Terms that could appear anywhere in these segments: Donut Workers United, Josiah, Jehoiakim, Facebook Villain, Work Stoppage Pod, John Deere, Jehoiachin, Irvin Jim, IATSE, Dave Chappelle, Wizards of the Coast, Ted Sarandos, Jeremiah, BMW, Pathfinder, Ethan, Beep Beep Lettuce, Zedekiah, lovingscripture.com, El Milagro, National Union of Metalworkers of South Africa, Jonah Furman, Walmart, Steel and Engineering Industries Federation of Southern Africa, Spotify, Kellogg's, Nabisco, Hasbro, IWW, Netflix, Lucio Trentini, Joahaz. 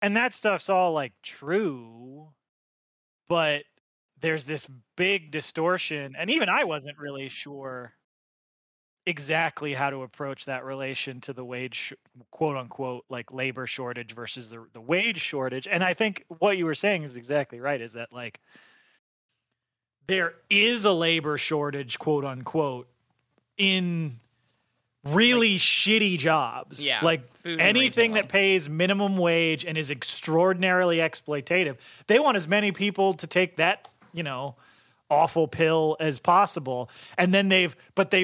And that stuff's all like true, but there's this big distortion. And even I wasn't really sure exactly how to approach that relation to the wage, quote unquote, like labor shortage versus the wage shortage. And I think what you were saying is exactly right, is that like there is a labor shortage, quote unquote, in really like shitty jobs. Yeah, like anything that pays minimum wage and is extraordinarily exploitative. They want as many people to take that, you know, awful pill as possible. And then they've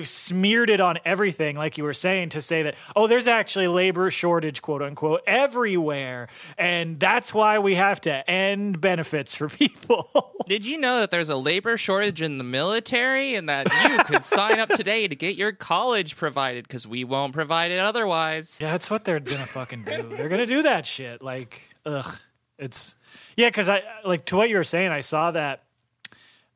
smeared it on everything, like you were saying, to say that, oh, there's actually labor shortage, quote unquote, everywhere. And that's why we have to end benefits for people. Did you know that there's a labor shortage in the military and that you could sign up today to get your college provided because we won't provide it otherwise? Yeah, that's what they're gonna fucking do. They're gonna do that shit. Like, ugh. It's, yeah, because I, like, to what you were saying, I saw that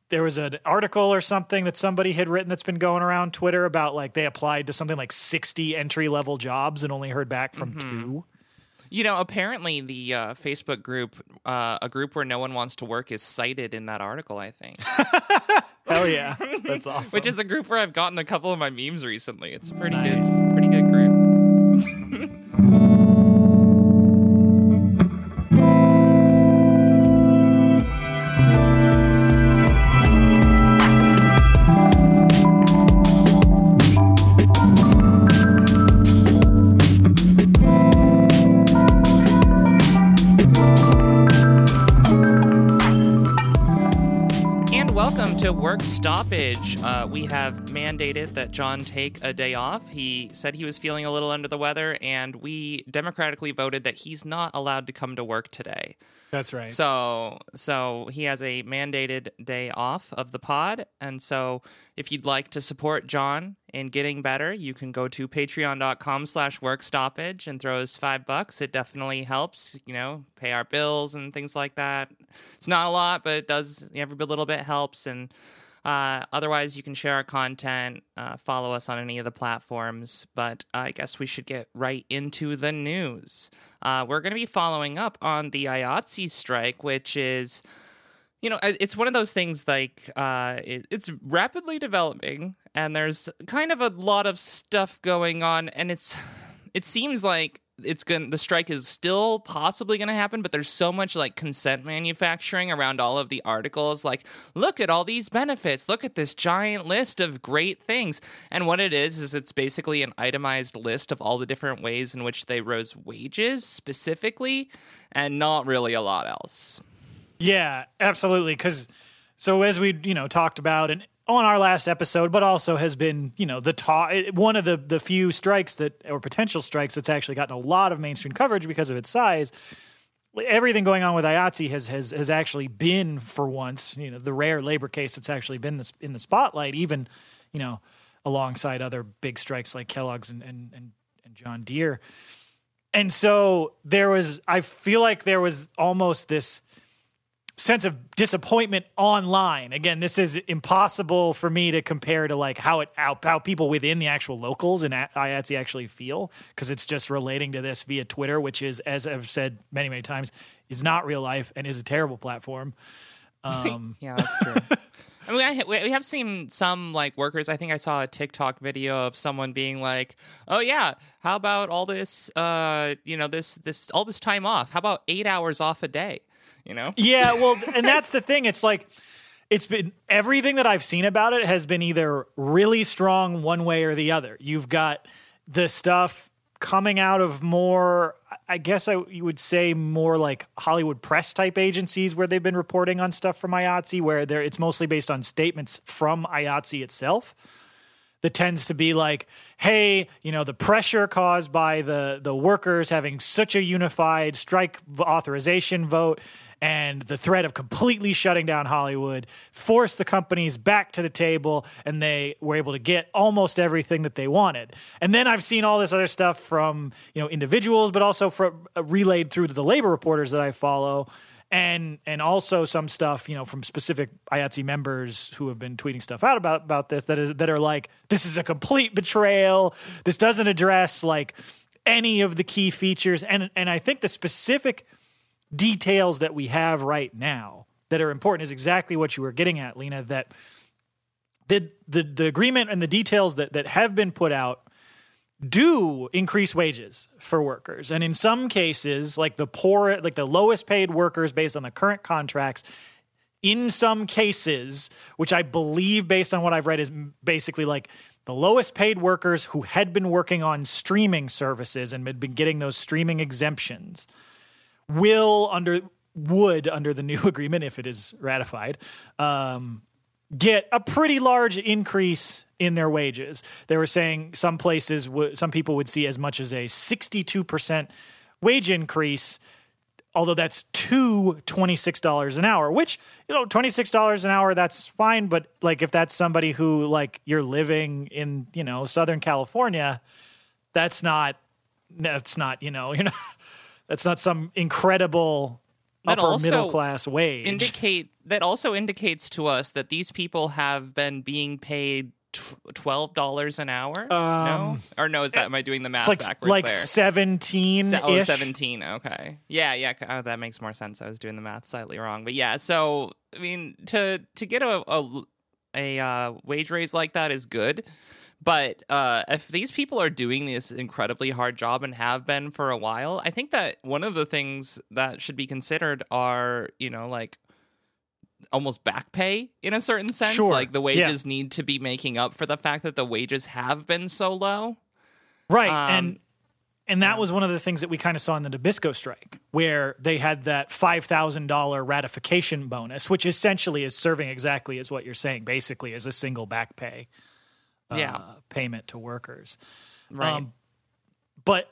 there was an article or something that somebody had written that's been going around Twitter about like they applied to something like 60 entry-level jobs and only heard back from two. You know, apparently the Facebook group, a group where no one wants to work, is cited in that article, I think. Hell yeah. That's awesome. Which is a group where I've gotten a couple of my memes recently. It's a pretty good, pretty good group. Work stoppage. We have mandated that John take a day off. He said he was feeling a little under the weather, and we democratically voted that he's not allowed to come to work today. That's right. So he has a mandated day off of the pod, and so if you'd like to support John in getting better, you can go to patreon.com/workstoppage and throw us $5. It definitely helps, you know, pay our bills and things like that. It's not a lot, but it does, every little bit helps. And otherwise, you can share our content, follow us on any of the platforms. But I guess we should get right into the news. We're going to be following up on the IATSE strike, which is, you know, it's one of those things like it's rapidly developing, and there's kind of a lot of stuff going on, and it seems like the strike is still possibly going to happen, but there's so much like consent manufacturing around all of the articles. Like, look at all these benefits. Look at this giant list of great things. And what it is it's basically an itemized list of all the different ways in which they rose wages specifically, and not really a lot else. Yeah, absolutely. Because so as we, you know, talked about and on our last episode, but also has been, you know, one of the few strikes that, or potential strikes, that's actually gotten a lot of mainstream coverage because of its size. Everything going on with IATSE has actually been, for once, you know, the rare labor case that's actually been in the spotlight, even, you know, alongside other big strikes like Kellogg's and John Deere. And so I feel like there was almost this sense of disappointment online. Again, this is impossible for me to compare to like how people within the actual locals in IATSE actually feel, because it's just relating to this via Twitter, which is, as I've said many, many times, is not real life and is a terrible platform. Yeah, that's true. I mean, we have seen some like workers. I think I saw a TikTok video of someone being like, "Oh yeah, how about all this? You know, this all this time off. How about 8 hours off a day?" You know? Yeah, well, and that's the thing. It's like, it's been, everything that I've seen about it has been either really strong one way or the other. You've got the stuff coming out of more, I guess you would say more like Hollywood press type agencies, where they've been reporting on stuff from IATSE, where it's mostly based on statements from IATSE itself. That tends to be like, hey, you know, the pressure caused by the workers having such a unified strike authorization vote and the threat of completely shutting down Hollywood forced the companies back to the table, and they were able to get almost everything that they wanted. And then I've seen all this other stuff from, you know, individuals, but also from relayed through to the labor reporters that I follow. And also some stuff, you know, from specific IATSE members who have been tweeting stuff out about this that are like, this is a complete betrayal. This doesn't address like any of the key features. And I think the specific details that we have right now that are important is exactly what you were getting at, Lena, that the agreement and the details that have been put out do increase wages for workers. And in some cases, like the poor, like the lowest paid workers based on the current contracts, in some cases, which I believe based on what I've read is basically like the lowest paid workers who had been working on streaming services and had been getting those streaming exemptions would under the new agreement, if it is ratified, get a pretty large increase in their wages. They were saying some places, some people would see as much as a 62% wage increase, although that's to $26 an hour, which, you know, $26 an hour, that's fine. But like, if that's somebody who, like, you're living in, you know, Southern California, that's not, you know, that's not some incredible upper middle class wage. That also indicates to us that these people have been being paid $12 an hour. Am I doing the math backwards? Like 17. Oh, 17. Okay. Yeah. Oh, that makes more sense. I was doing the math slightly wrong, but yeah. So I mean, to get a wage raise like that is good. But if these people are doing this incredibly hard job and have been for a while, I think that one of the things that should be considered are, you know, like almost back pay in a certain sense. Sure. Like the wages need to be making up for the fact that the wages have been so low. Right. And that was one of the things that we kind of saw in the Nabisco strike, where they had that $5,000 ratification bonus, which essentially is serving exactly as what you're saying, basically as a single back pay. Payment to workers. Right. But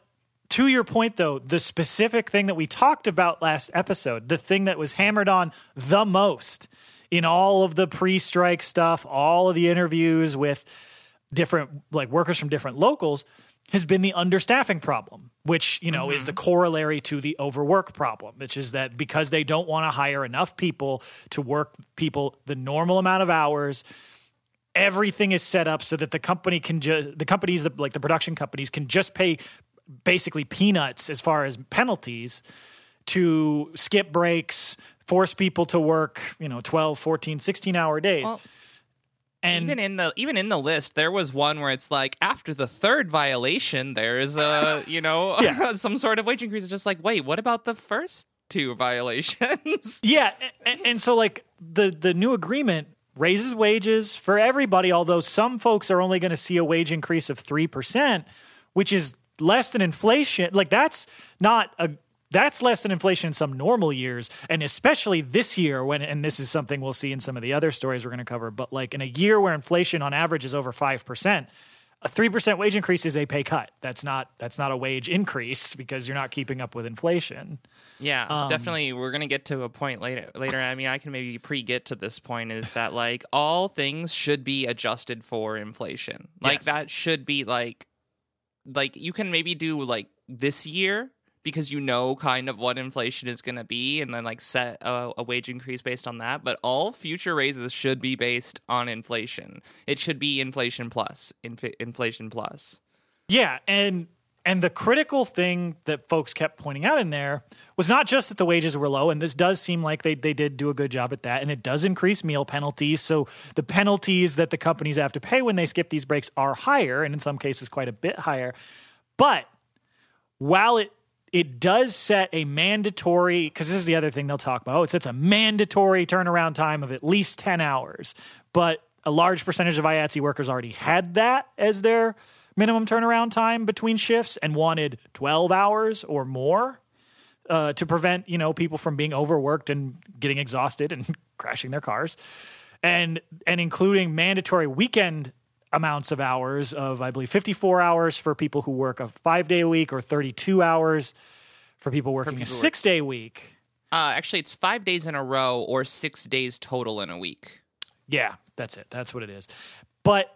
to your point, though, the specific thing that we talked about last episode, the thing that was hammered on the most in all of the pre-strike stuff, all of the interviews with different, like, workers from different locals, has been the understaffing problem, which, you know, is the corollary to the overwork problem, which is that because they don't want to hire enough people to work people the normal amount of hours, everything is set up so that the company can just, the production companies can just pay basically peanuts as far as penalties to skip breaks, force people to work, you know, 12, 14, 16-hour days. Well, and even in the list, there was one where it's like, after the third violation, there's a, you know, some sort of wage increase. It's just like, wait, what about the first two violations? Yeah. And so, like, the new agreement raises wages for everybody, although some folks are only going to see a wage increase of 3%, which is less than inflation. Like, that's less than inflation in some normal years, and especially this year when, and this is something we'll see in some of the other stories we're going to cover, but like in a year where inflation on average is over 5%, a 3% wage increase is a pay cut. That's not a wage increase because you're not keeping up with inflation. Yeah, definitely. We're going to get to a point later. I mean, I can maybe get to this point, is that like all things should be adjusted for inflation. Like that should be like you can maybe do like this year because you know kind of what inflation is going to be, and then like set a wage increase based on that. But all future raises should be based on inflation. It should be inflation plus, inflation plus. Yeah, and the critical thing that folks kept pointing out in there was not just that the wages were low, and this does seem like they did do a good job at that, and it does increase meal penalties. So the penalties that the companies have to pay when they skip these breaks are higher, and in some cases quite a bit higher. But while it does set a mandatory, because this is the other thing they'll talk about, it's a mandatory turnaround time of at least 10 hours. But a large percentage of IATSE workers already had that as their minimum turnaround time between shifts and wanted 12 hours or more to prevent, you know, people from being overworked and getting exhausted and crashing their cars. And including mandatory weekend amounts of hours of, I believe, 54 hours for people who work a 5-day week, or 32 hours for people working a 6-day week. Actually, it's 5 days in a row or 6 days total in a week. Yeah, that's it. That's what it is. But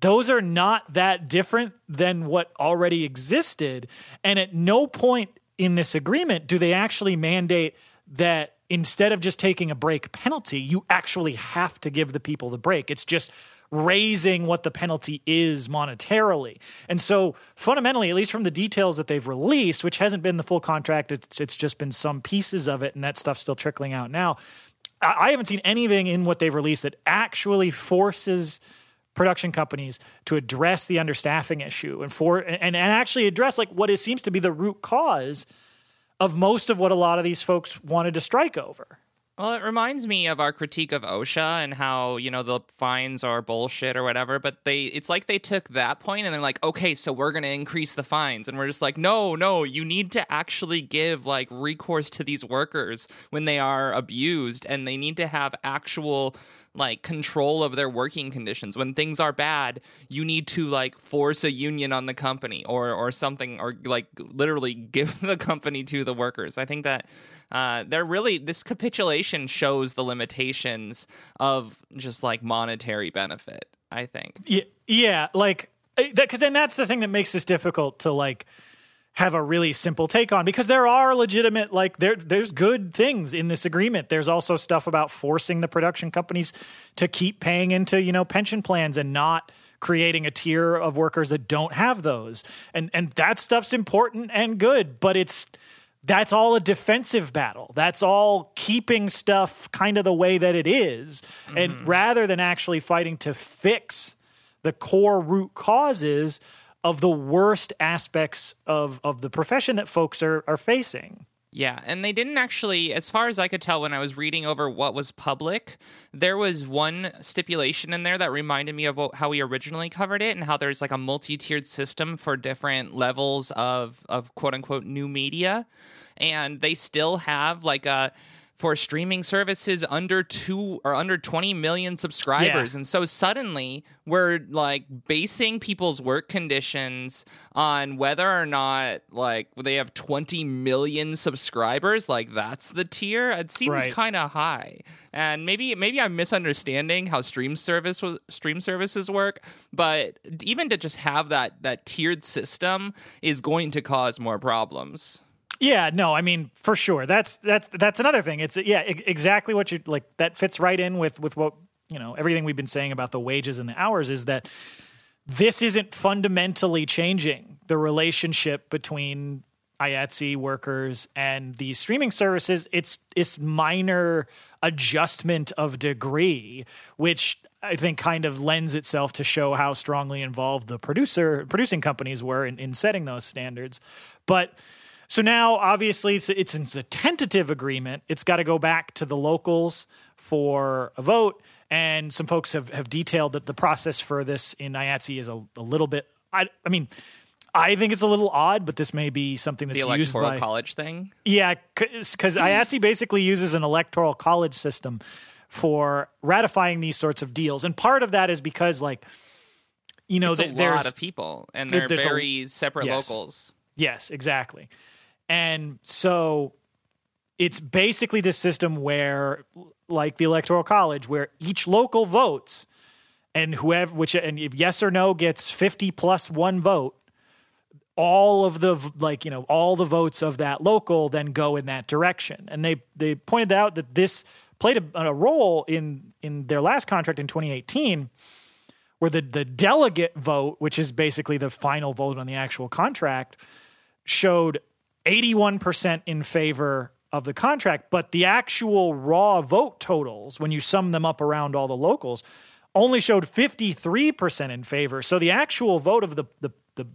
those are not that different than what already existed. And at no point in this agreement do they actually mandate that instead of just taking a break penalty, you actually have to give the people the break. It's just raising what the penalty is monetarily. And so fundamentally, at least from the details that they've released, which hasn't been the full contract, it's just been some pieces of it, and that stuff's still trickling out now. I haven't seen anything in what they've released that actually forces production companies to address the understaffing issue and actually address like what it seems to be the root cause of most of what a lot of these folks wanted to strike over. Well, it reminds me of our critique of OSHA and how, you know, the fines are bullshit or whatever, but it's like they took that point and they're like, okay, so we're going to increase the fines. And we're just like, no, you need to actually give like recourse to these workers when they are abused, and they need to have actual like control of their working conditions. When things are bad, you need to like force a union on the company or something, or like literally give the company to the workers. I think that this capitulation shows the limitations of just like monetary benefit, I think. Yeah, like, because then that's the thing that makes this difficult to like have a really simple take on, because there are legitimate, like there's good things in this agreement. There's also stuff about forcing the production companies to keep paying into, you know, pension plans and not creating a tier of workers that don't have those. And that stuff's important and good, but that's all a defensive battle. That's all keeping stuff kind of the way that it is. Mm-hmm. And rather than actually fighting to fix the core root causes of the worst aspects of the profession that folks are facing. Yeah, and they didn't actually, as far as I could tell when I was reading over what was public, there was one stipulation in there that reminded me of how we originally covered it, and how there's like a multi-tiered system for different levels of quote-unquote new media, and they still have like a... for streaming services under 20 million subscribers. Yeah. And so suddenly we're like basing people's work conditions on whether or not like they have 20 million subscribers. Like that's the tier. It seems kind of high. And maybe I'm misunderstanding how stream services work, but even to just have that tiered system is going to cause more problems. Yeah, no, I mean, for sure. That's another thing. It's exactly what you like. That fits right in with what, you know, everything we've been saying about the wages and the hours, is that this isn't fundamentally changing the relationship between IATSE workers and the streaming services. It's minor adjustment of degree, which I think kind of lends itself to show how strongly involved the producing companies were in setting those standards. But so now, obviously, it's a tentative agreement. It's got to go back to the locals for a vote, and some folks have detailed that the process for this in IATSE is a little bit... I mean, I think it's a little odd, but this may be something that's used by... The Electoral College thing? Yeah, because IATSE basically uses an Electoral College system for ratifying these sorts of deals, and part of that is because, like, you know... There's a lot of people, and they're very separate locals. Yes, exactly. And so it's basically this system where, like the Electoral College, where each local votes, and if yes or no gets 50 plus one vote, all of the all the votes of that local then go in that direction. And they pointed out that this played a role in their last contract in 2018, where the delegate vote, which is basically the final vote on the actual contract, showed 81% in favor of the contract, but the actual raw vote totals, when you sum them up around all the locals, only showed 53% in favor. So the actual vote of the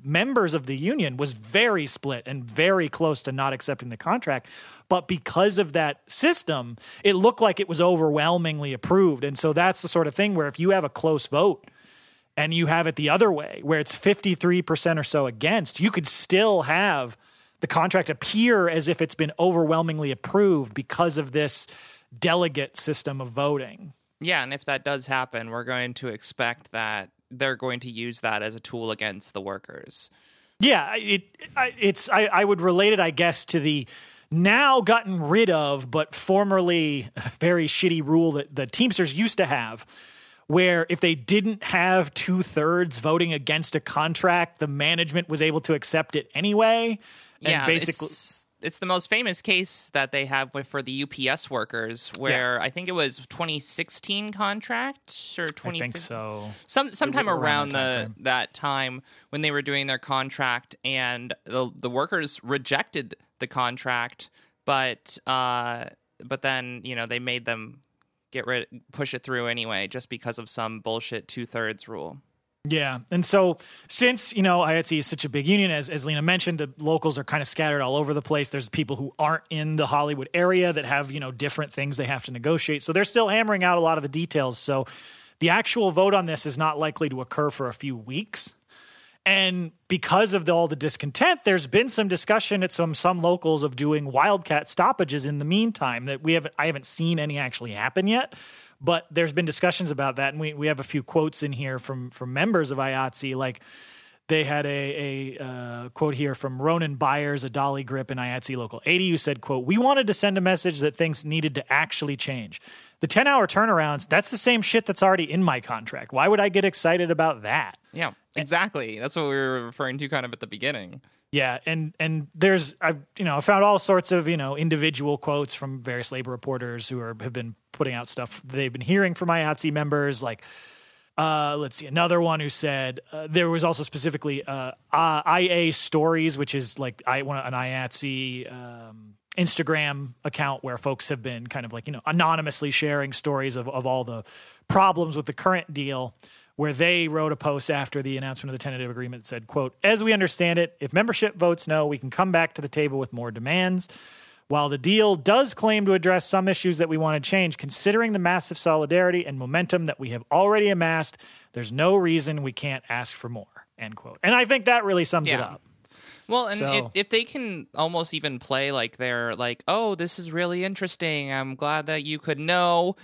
members of the union was very split and very close to not accepting the contract. But because of that system, it looked like it was overwhelmingly approved. And so that's the sort of thing where if you have a close vote and you have it the other way, where it's 53% or so against, you could still have the contract appear as if it's been overwhelmingly approved because of this delegate system of voting. Yeah, and if that does happen, we're going to expect that they're going to use that as a tool against the workers. Yeah, I would relate it, I guess, to the now gotten rid of, but formerly very shitty rule that the Teamsters used to have, where if they didn't have 2/3 voting against a contract, the management was able to accept it anyway. Yeah, and basically it's the most famous case that they have for the UPS workers, where I think it was 2016 contract or 2015. I think so. Sometime around that time when they were doing their contract, and the workers rejected the contract, but then they made them push it through anyway, just because of some bullshit 2/3 rule. Yeah. And so since, IATSE is such a big union, as Lena mentioned, the locals are kind of scattered all over the place. There's people who aren't in the Hollywood area that have, different things they have to negotiate. So they're still hammering out a lot of the details. So the actual vote on this is not likely to occur for a few weeks. And because of all the discontent, there's been some discussion at some locals of doing wildcat stoppages in the meantime that I haven't seen any actually happen yet. But there's been discussions about that, and we have a few quotes in here from members of IATSE. Like, they had a quote here from Ronan Byers, a dolly grip in IATSE Local 80, who said, quote, "We wanted to send a message that things needed to actually change. The 10-hour turnarounds, that's the same shit that's already in my contract. Why would I get excited about that?" Yeah, exactly. That's what we were referring to kind of at the beginning. Yeah, and there's I found all sorts of individual quotes from various labor reporters who have been putting out stuff they've been hearing from IATSE members. Like, let's see, another one who said there was also specifically IA Stories, which is like an IATSE Instagram account where folks have been kind of like anonymously sharing stories of all the problems with the current deal, where they wrote a post after the announcement of the tentative agreement that said, quote, "As we understand it, if membership votes no, we can come back to the table with more demands. While the deal does claim to address some issues that we want to change, considering the massive solidarity and momentum that we have already amassed, there's no reason we can't ask for more," end quote. And I think that really sums it up. Well, and if they can almost even play like they're like, "Oh, this is really interesting. I'm glad that you could." No.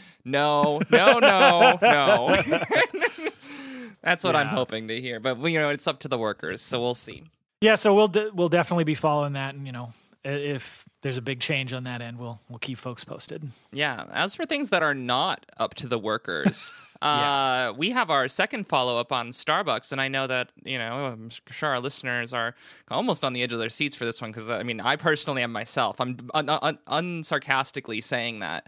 That's what I'm hoping to hear. But, it's up to the workers, so we'll see. Yeah, so we'll definitely be following that, and, if there's a big change on that end, we'll keep folks posted. Yeah. As for things that are not up to the workers, we have our second follow-up on Starbucks, and I know that, I'm sure our listeners are almost on the edge of their seats for this one, because, I personally am myself. I'm unsarcastically saying that.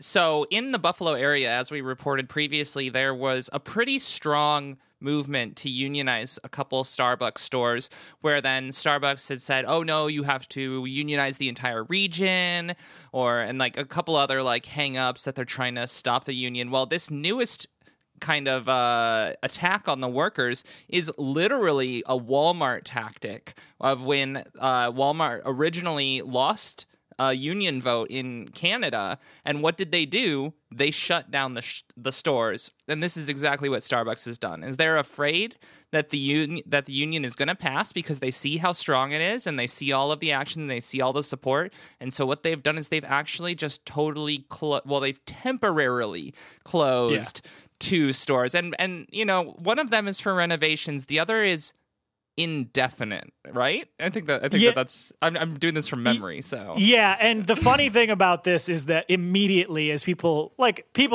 So in the Buffalo area, as we reported previously, there was a pretty strong movement to unionize a couple Starbucks stores, where then Starbucks had said, "Oh no, you have to unionize the entire region," and like a couple other hang-ups that they're trying to stop the union. Well, this newest kind of attack on the workers is literally a Walmart tactic of when Walmart originally lost a union vote in Canada, and what did they do? They shut down the stores, and this is exactly what Starbucks has done. Is they're afraid that the union is going to pass, because they see how strong it is, and they see all of the action, and they see all the support, and so what they've done is they've actually just they've temporarily closed two stores, and one of them is for renovations, the other is indefinite, right? I think that's. I'm doing this from memory, so. Yeah, and the funny thing about this is that immediately, as people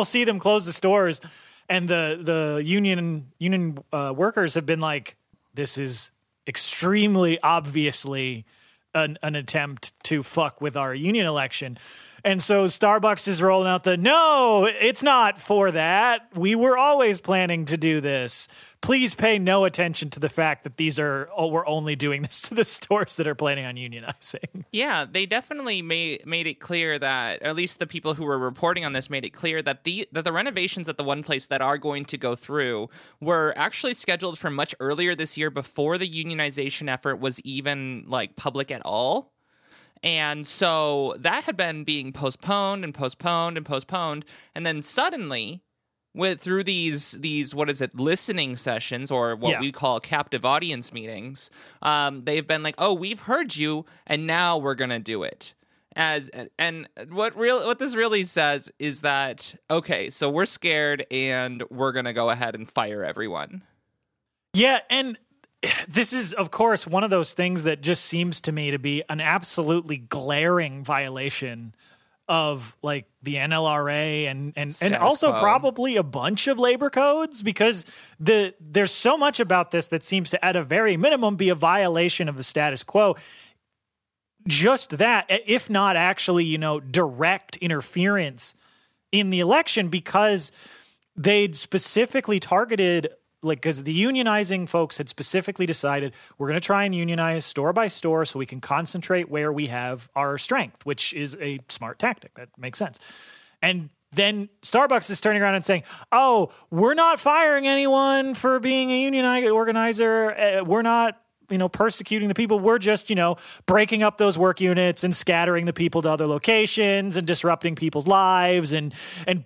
see them close the stores, and the union workers have been like, "This is extremely obviously an attempt to fuck with our union election." And so Starbucks is rolling out no, it's not for that. We were always planning to do this. Please pay no attention to the fact that we're only doing this to the stores that are planning on unionizing. Yeah, they definitely made it clear that, or at least the people who were reporting on this made it clear that the renovations at the one place that are going to go through were actually scheduled for much earlier this year, before the unionization effort was even public at all. And so that had been being postponed and postponed and postponed. And then suddenly, through these listening sessions, or what we call captive audience meetings, they've been like, "Oh, we've heard you, and now we're going to do it." What this really says is that, okay, so we're scared, and we're going to go ahead and fire everyone. Yeah, and this is, of course, one of those things that just seems to me to be an absolutely glaring violation of the NLRA and also probably a bunch of labor codes, because there's so much about this that seems to, at a very minimum, be a violation of the status quo. just that, if not actually, you know, direct interference in the election, because they'd specifically targeted, like, because the unionizing folks had specifically decided, we're going to try and unionize store by store so we can concentrate where we have our strength, which is a smart tactic. That makes sense. And then Starbucks is turning around and saying, oh, we're not firing anyone for being a union organizer. We're not, you know, persecuting the people. We're just, you know, breaking up those work units and scattering the people to other locations and disrupting people's lives and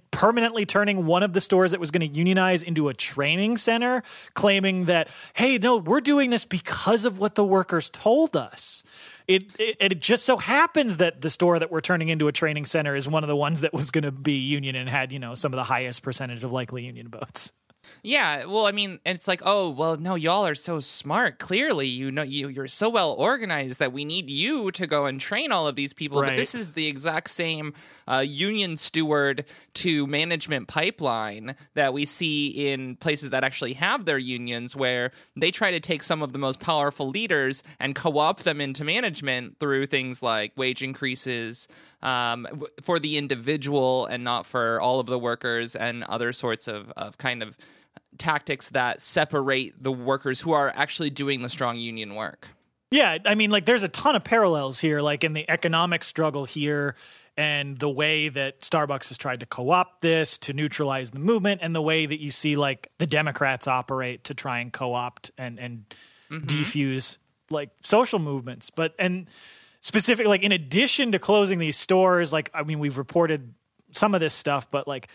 permanently turning one of the stores that was going to unionize into a training center, claiming that, hey, no, we're doing this because of what the workers told us. It just so happens that the store that we're turning into a training center is one of the ones that was going to be union and had, you know, some of the highest percentage of likely union votes. Yeah, well, I mean, it's like, oh, well, no, y'all are so smart. Clearly, you know, you're so well organized that we need you to go and train all of these people. Right. But this is the exact same union steward to management pipeline that we see in places that actually have their unions, where they try to take some of the most powerful leaders and co-opt them into management through things like wage increases for the individual and not for all of the workers, and other sorts of kind of tactics that separate the workers who are actually doing the strong union work. Yeah, I mean, like, there's a ton of parallels here, like in the economic struggle here and the way that Starbucks has tried to co-opt this to neutralize the movement, and the way that you see, like, the Democrats operate to try and co-opt and defuse, like, social movements. But, and specifically, like, in addition to closing these stores, like, I mean, we've reported some of this stuff, but, like,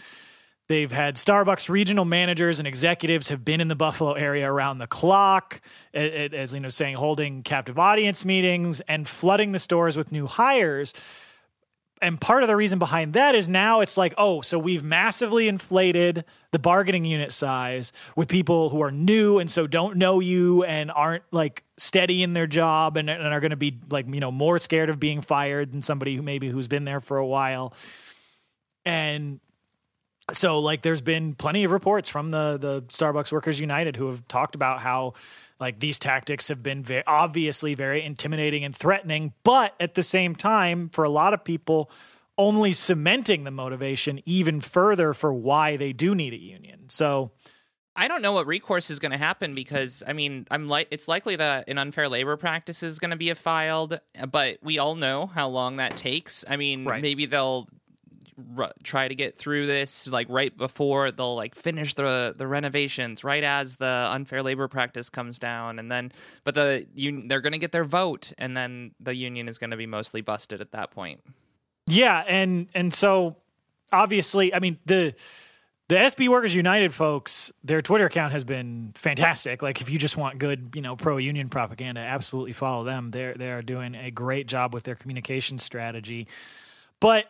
they've had Starbucks regional managers and executives have been in the Buffalo area around the clock, as you know, saying, holding captive audience meetings and flooding the stores with new hires. And part of the reason behind that is now it's like, oh, so we've massively inflated the bargaining unit size with people who are new and so don't know you and aren't, like, steady in their job and are going to be, like, you know, more scared of being fired than somebody who maybe who's been there for a while. And so, like, there's been plenty of reports from the Starbucks Workers United who have talked about how, like, these tactics have been very, obviously very intimidating and threatening, but at the same time, for a lot of people, only cementing the motivation even further for why they do need a union. So I don't know what recourse is going to happen, because, I mean, it's likely that an unfair labor practice is going to be filed, but we all know how long that takes. I mean, right. Maybe they'll try to get through this, like, right before they'll, like, finish the renovations right as the unfair labor practice comes down, and then but they're going to get their vote, and then the union is going to be mostly busted at that point. Yeah, and so obviously, I mean, the SB Workers United folks, their Twitter account has been fantastic. Like, if you just want good, you know, pro-union propaganda, absolutely follow them. They're doing a great job with their communication strategy. But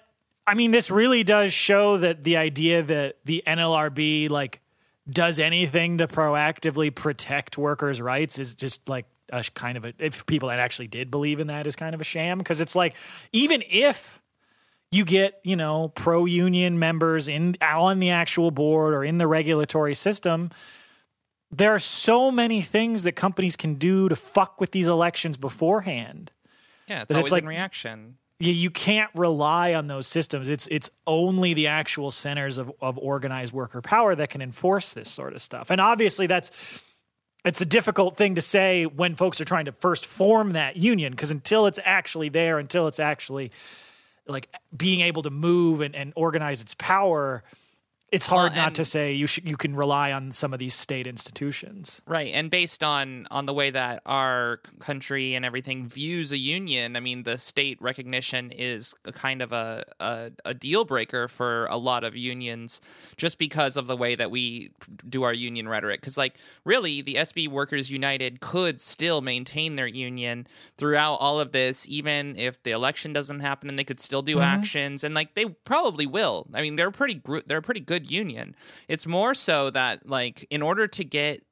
I mean, this really does show that the idea that the NLRB, like, does anything to proactively protect workers' rights is just, like, a kind of a, if people that actually did believe in that, is kind of a sham. Because it's like, even if you get, you know, pro-union members on the actual board or in the regulatory system, there are so many things that companies can do to fuck with these elections beforehand. Yeah, it's always, it's like, in reaction. You can't rely on those systems. It's only the actual centers of organized worker power that can enforce this sort of stuff. And obviously it's a difficult thing to say when folks are trying to first form that union, because until it's actually there, until it's actually, like, being able to move and organize its power, it's hard not to say you can rely on some of these state institutions. Right, and based on the way that our country and everything views a union, I mean, the state recognition is a kind of a deal breaker for a lot of unions, just because of the way that we do our union rhetoric. Because, like, really, the SB Workers United could still maintain their union throughout all of this, even if the election doesn't happen, and they could still do actions, and, like, they probably will. I mean, they're pretty good union. It's more so that, like, in order to get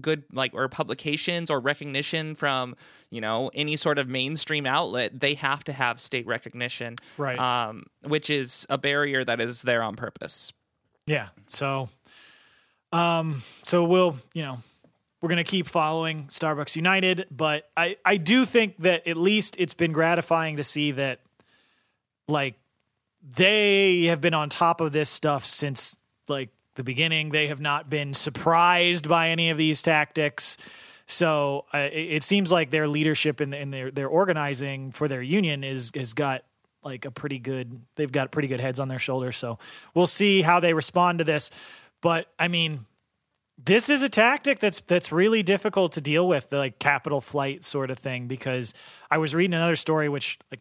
good, like, or publications or recognition from, you know, any sort of mainstream outlet, they have to have state recognition, right? Which is a barrier that is there on purpose. Yeah. So we'll, you know, We're going to keep following Starbucks United, but I do think that at least it's been gratifying to see that, like, they have been on top of this stuff since, like, the beginning. They have not been surprised by any of these tactics. So it seems like their leadership and their organizing for their union has got, like, they've got pretty good heads on their shoulders. So we'll see how they respond to this. But, I mean, this is a tactic that's really difficult to deal with, the, like, capital flight sort of thing, because I was reading another story, which, like,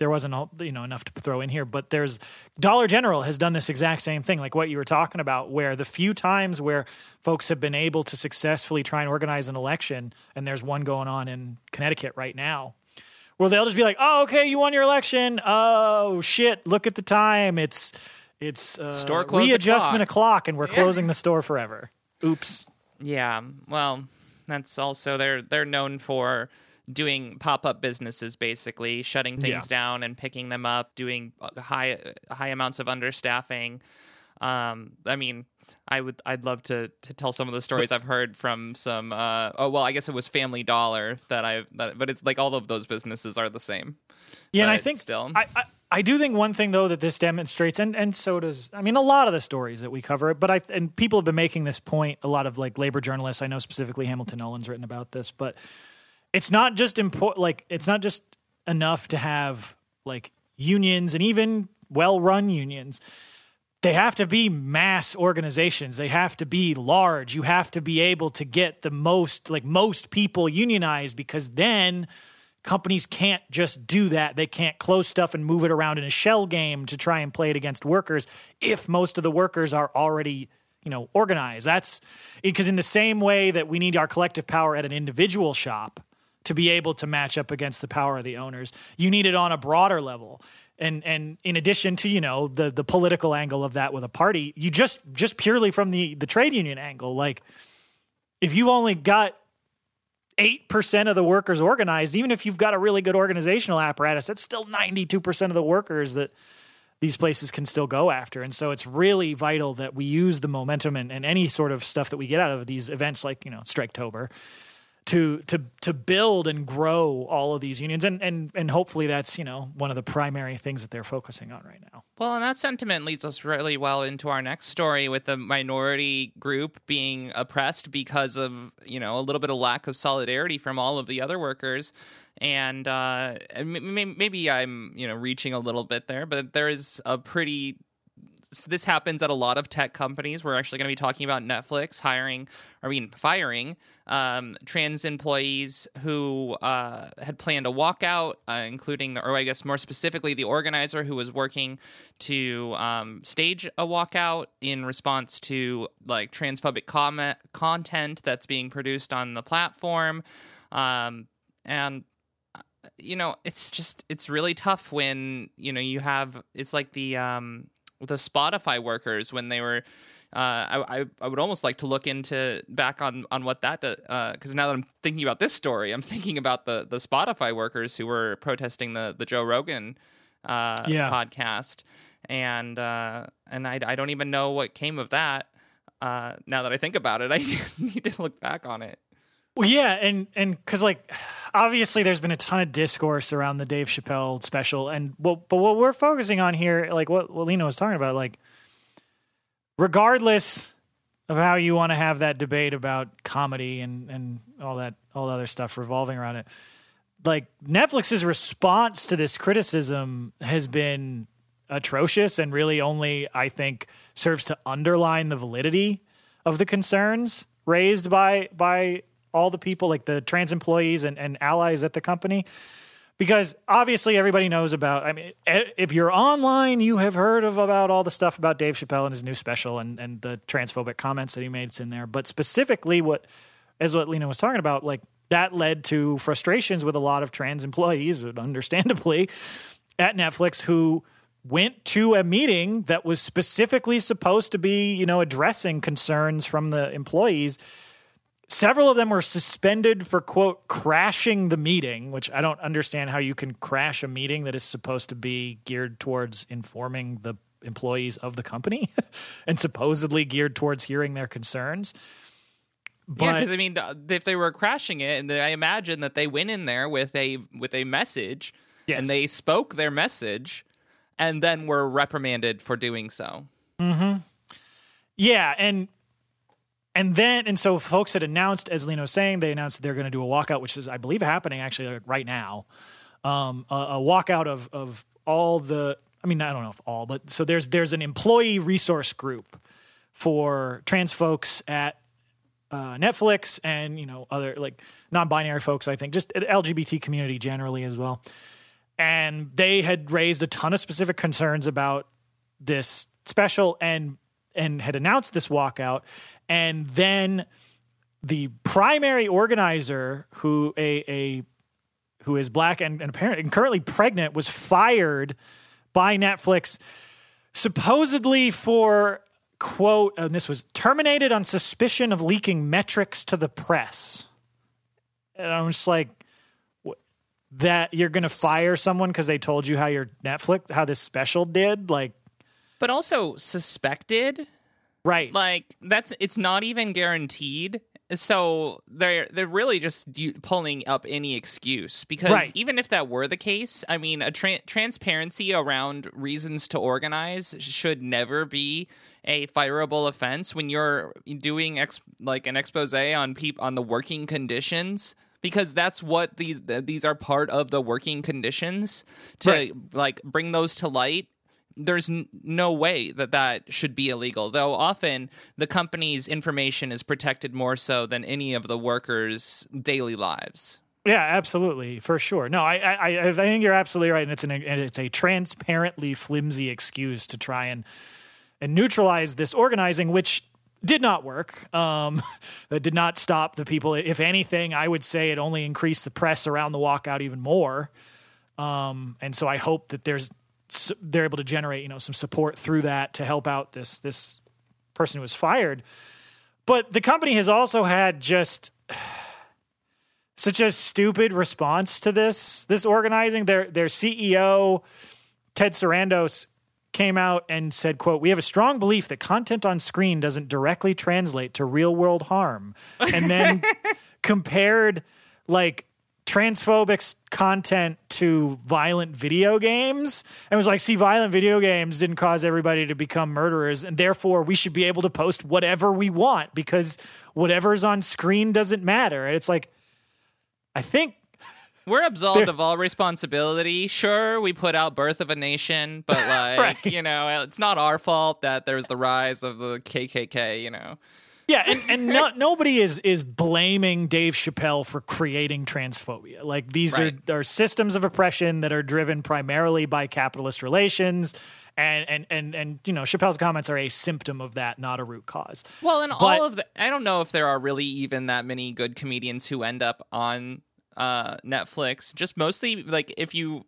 there wasn't, enough to throw in here, but there's Dollar General has done this exact same thing, like what you were talking about, where the few times where folks have been able to successfully try and organize an election, and there's one going on in Connecticut right now, where they'll just be like, oh, okay, you won your election. Oh, shit, look at the time. It's store readjustment o'clock, and we're closing the store forever. Oops. Yeah, well, that's also, they're known for doing pop-up businesses, basically shutting things down and picking them up, doing high amounts of understaffing. I mean, I'd love to tell some of the stories I've heard from some. I guess it was Family Dollar but it's like all of those businesses are the same. Yeah, and I think still, I do think one thing though that this demonstrates, and so does, I mean, a lot of the stories that we cover. But and people have been making this point. A lot of, like, labor journalists, I know specifically Hamilton Nolan's written about this, but it's not just important. Like, it's not just enough to have, like, unions, and even well-run unions. They have to be mass organizations. They have to be large. You have to be able to get the most people unionized, because then companies can't just do that. They can't close stuff and move it around in a shell game to try and play it against workers if most of the workers are already, organized. That's because in the same way that we need our collective power at an individual shop to be able to match up against the power of the owners, you need it on a broader level. And in addition to, the political angle of that with a party, you just purely from the trade union angle, like, if you've only got 8% of the workers organized, even if you've got a really good organizational apparatus, that's still 92% of the workers that these places can still go after. And so it's really vital that we use the momentum and any sort of stuff that we get out of these events, like, Striketober, to build and grow all of these unions. And hopefully that's, one of the primary things that they're focusing on right now. Well, and that sentiment leads us really well into our next story, with the minority group being oppressed because of, a little bit of lack of solidarity from all of the other workers. And maybe I'm, reaching a little bit there, but there is a pretty... So this happens at a lot of tech companies. We're actually going to be talking about Netflix firing trans employees who had planned a walkout, including more specifically the organizer who was working to stage a walkout in response to, like, transphobic content that's being produced on the platform. It's just, it's really tough when, you have, it's like the Spotify workers when they were, I would almost like to look into back on what that, because now that I'm thinking about this story, I'm thinking about the Spotify workers who were protesting the Joe Rogan podcast, and I don't even know what came of that. Now that I think about it, I need to look back on it. Well, yeah, and because, like, obviously there's been a ton of discourse around the Dave Chappelle special, but what we're focusing on here, like what Lino was talking about, like, regardless of how you want to have that debate about comedy and all the other stuff revolving around it, like, Netflix's response to this criticism has been atrocious and really only, I think, serves to underline the validity of the concerns raised by all the people, like the trans employees and allies at the company, because obviously everybody knows about, I mean, if you're online, you have heard about all the stuff about Dave Chappelle and his new special and the transphobic comments that he made. It's in there, but specifically what Lena was talking about, like, that led to frustrations with a lot of trans employees, understandably, at Netflix, who went to a meeting that was specifically supposed to be, addressing concerns from the employees. Several of them were suspended for, quote, crashing the meeting, which I don't understand how you can crash a meeting that is supposed to be geared towards informing the employees of the company and supposedly geared towards hearing their concerns. But, yeah, because I mean, if they were crashing it, and I imagine that they went in there with a message, yes, and they spoke their message, and then were reprimanded for doing so. Mm-hmm. Yeah, and so folks had announced, as Lino was saying, they announced that they're going to do a walkout, which is, I believe, happening actually like right now. A walkout of all the, I mean, I don't know if all, but so there's an employee resource group for trans folks at Netflix, and, you know, other like non-binary folks, I think, just LGBT community generally as well. And they had raised a ton of specific concerns about this special and had announced this walkout. And then the primary organizer, who is black and apparently and currently pregnant, was fired by Netflix, supposedly for, quote, and this was, terminated on suspicion of leaking metrics to the press. And I'm just like, that you're going to fire someone because they told you how your Netflix, how this special did? Like, but also suspected, right? Like, that's, it's not even guaranteed. So they're really just pulling up any excuse, because right, even if that were the case, I mean, a transparency around reasons to organize should never be a fireable offense when you're doing an expose on the working conditions, because that's what these are, part of the working conditions to right, like bring those to light. There's no way that should be illegal, though often the company's information is protected more so than any of the workers' daily lives. Yeah, absolutely, for sure. No, I think you're absolutely right, and it's a transparently flimsy excuse to try and neutralize this organizing, which did not work. That did not stop the people. If anything, I would say it only increased the press around the walkout even more. And so I hope that they're able to generate, you know, some support through that to help out this person who was fired. But the company has also had just such a stupid response to this organizing. Their CEO, Ted Sarandos, came out and said, quote, "We have a strong belief that content on screen doesn't directly translate to real world harm." And then compared like transphobic content to violent video games, and was like, see, violent video games didn't cause everybody to become murderers, and therefore we should be able to post whatever we want because whatever's on screen doesn't matter. And it's like, I think we're absolved of all responsibility. Sure, we put out Birth of a Nation, but like, right, you know, it's not our fault that there's the rise of the KKK, you know. Yeah, and nobody is blaming Dave Chappelle for creating transphobia. Like, these right, are systems of oppression that are driven primarily by capitalist relations, and you know, Chappelle's comments are a symptom of that, not a root cause. Well, and all of the, I don't know if there are really even that many good comedians who end up on Netflix, just mostly like, if you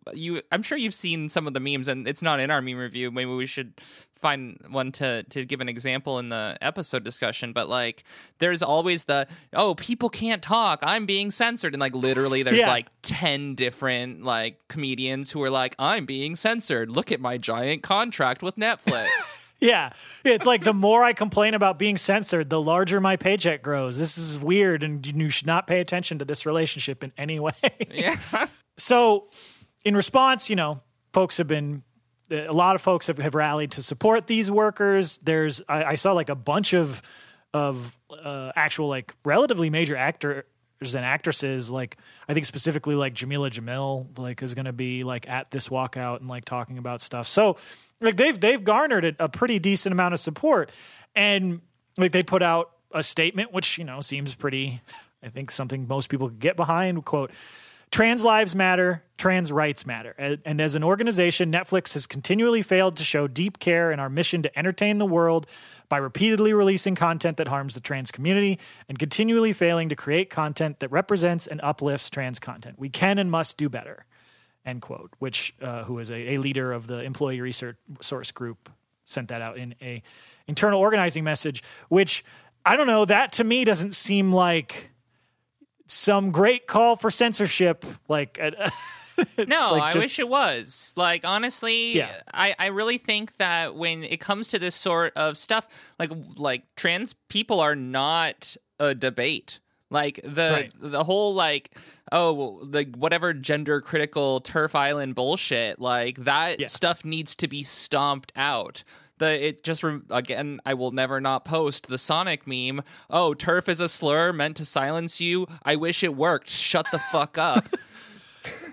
I'm sure you've seen some of the memes, and it's not in our meme review, maybe we should find one to give an example in the episode discussion, but like, there's always the, oh, people can't talk, I'm being censored, and like literally there's yeah, like 10 different like comedians who are like, I'm being censored, look at my giant contract with Netflix. Yeah, it's like, the more I complain about being censored, the larger my paycheck grows. This is weird, and you should not pay attention to this relationship in any way. Yeah. So in response, you know, a lot of folks have rallied to support these workers. There's, I saw like a bunch of actual like relatively major actors and actresses, like I think specifically like Jameela Jamil, like is going to be like at this walkout and like talking about stuff. So like they've garnered a pretty decent amount of support, and like they put out a statement, which, you know, seems pretty, I think, something most people could get behind, quote, "Trans lives matter, trans rights matter. And as an organization, Netflix has continually failed to show deep care in our mission to entertain the world by repeatedly releasing content that harms the trans community and continually failing to create content that represents and uplifts trans content. We can and must do better," end quote, which, who is a leader of the employee research source group, sent that out in a internal organizing message, which, I don't know, that to me doesn't seem like some great call for censorship. Like, I wish it was. Like, honestly, yeah. I really think that when it comes to this sort of stuff, like trans people are not a debate. Like the whole whatever gender critical turf island bullshit, like that stuff needs to be stomped out. Again, I will never not post the Sonic meme. Oh, turf is a slur meant to silence you. I wish it worked. Shut the fuck up.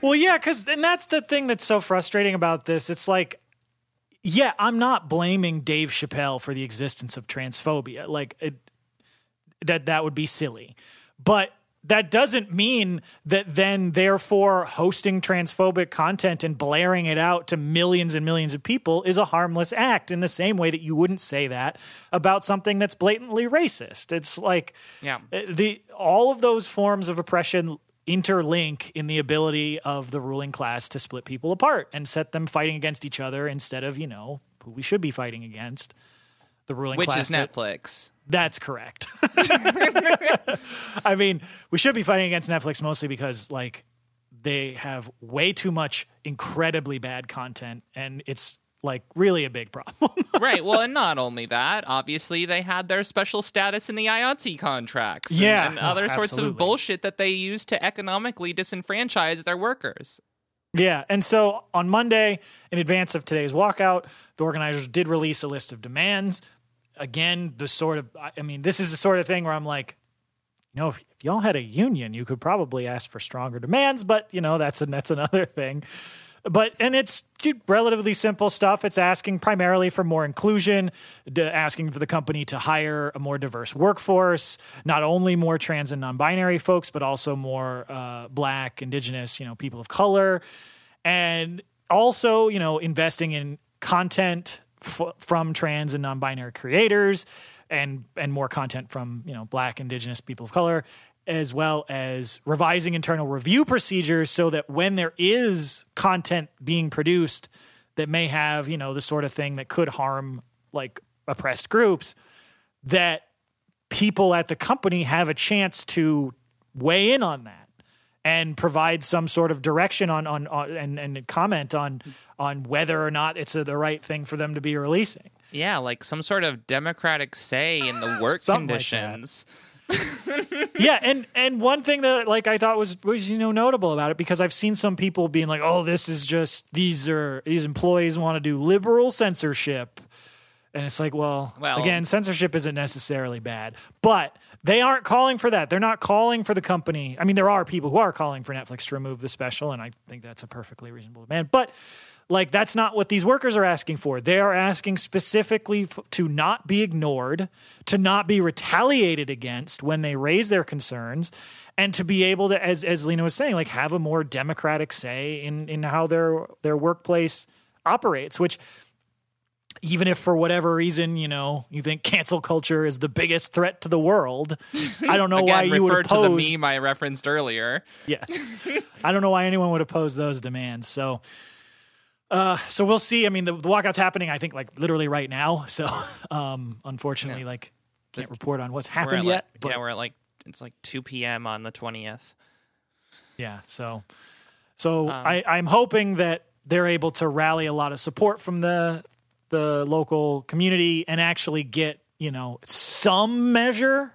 Well, yeah, and that's the thing that's so frustrating about this. It's like, yeah, I'm not blaming Dave Chappelle for the existence of transphobia. Like that would be silly. But that doesn't mean that then, therefore, hosting transphobic content and blaring it out to millions and millions of people is a harmless act, in the same way that you wouldn't say that about something that's blatantly racist. It's like all of those forms of oppression interlink in the ability of the ruling class to split people apart and set them fighting against each other instead of, who we should be fighting against, the ruling class. Which is Netflix. That's correct. I mean, we should be fighting against Netflix mostly because, like, they have way too much incredibly bad content, and it's, like, really a big problem. Right. Well, and not only that, obviously they had their special status in the IATSE contracts and other sorts of bullshit that they use to economically disenfranchise their workers. Yeah, and so on Monday, in advance of today's walkout, the organizers did release a list of demands. Again, this is the sort of thing where I'm like, if y'all had a union, you could probably ask for stronger demands, but that's another thing. But, and it's relatively simple stuff. It's asking primarily for more inclusion, asking for the company to hire a more diverse workforce, not only more trans and non-binary folks, but also more Black, Indigenous, people of color, and also, investing in content from trans and non-binary creators, and more content from Black, Indigenous, people of color, as well as revising internal review procedures so that when there is content being produced that may have the sort of thing that could harm, like, oppressed groups, that people at the company have a chance to weigh in on that and provide some sort of direction on and comment on whether or not it's the right thing for them to be releasing. Yeah, like some sort of democratic say in the work conditions. Yeah, and one thing that, like, I thought was notable about it, because I've seen some people being like, oh, this is just, these employees want to do liberal censorship. And it's like, well, again, censorship isn't necessarily bad, but they aren't calling for that. They're not calling for the company. I mean, there are people who are calling for Netflix to remove the special, and I think that's a perfectly reasonable demand. But, like, that's not what these workers are asking for. They are asking specifically to not be ignored, to not be retaliated against when they raise their concerns, and to be able to, as Lena was saying, like, have a more democratic say in how their workplace operates, which, even if for whatever reason, you think cancel culture is the biggest threat to the world, I don't know why you would oppose... to the meme I referenced earlier. Yes. I don't know why anyone would oppose those demands. So so we'll see. I mean, the walkout's happening, I think, like, literally right now. So unfortunately, like, can't report on what's happened yet. We're at, like, it's like 2 p.m. on the 20th. Yeah, so I'm hoping that they're able to rally a lot of support from the local community and actually get, some measure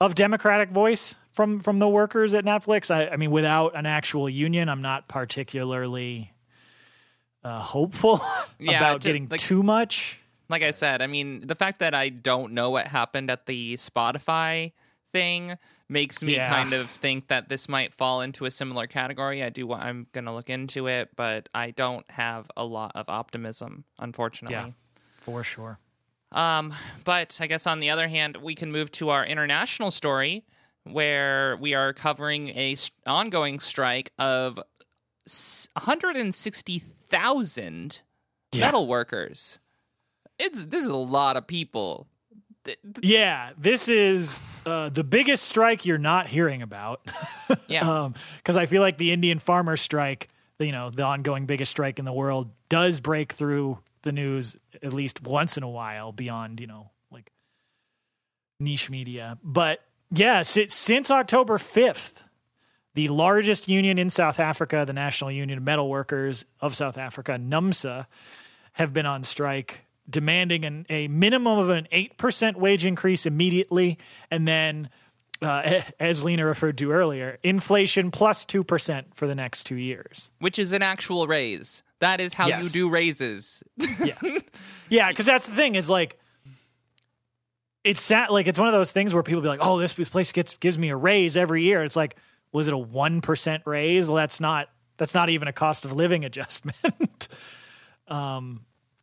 of democratic voice from the workers at Netflix. I mean, without an actual union, I'm not particularly hopeful about getting too much. Like I said, I mean, the fact that I don't know what happened at the Spotify thing makes me kind of think that this might fall into a similar category. I'm going to look into it, but I don't have a lot of optimism, unfortunately. Yeah, for sure. But I guess on the other hand, we can move to our international story, where we are covering a ongoing strike of 160,000 metal workers. This is a lot of people. Yeah, this is the biggest strike you're not hearing about. Because I feel like the Indian farmer strike, the ongoing biggest strike in the world, does break through the news at least once in a while beyond, like, niche media. But Yes, it's since October 5th. The largest union in South Africa, the National Union of Metalworkers of South Africa, NUMSA, have been on strike, demanding a minimum of an 8% wage increase immediately, and then, as Lena referred to earlier, inflation plus 2% for the next 2 years. Which is an actual raise. That is how you do raises. Yeah, because that's the thing is, like, it's sad, like, it's one of those things where people be like, oh, this place gives me a raise every year. It's like, was it a 1% raise? Well, that's not even a cost of living adjustment.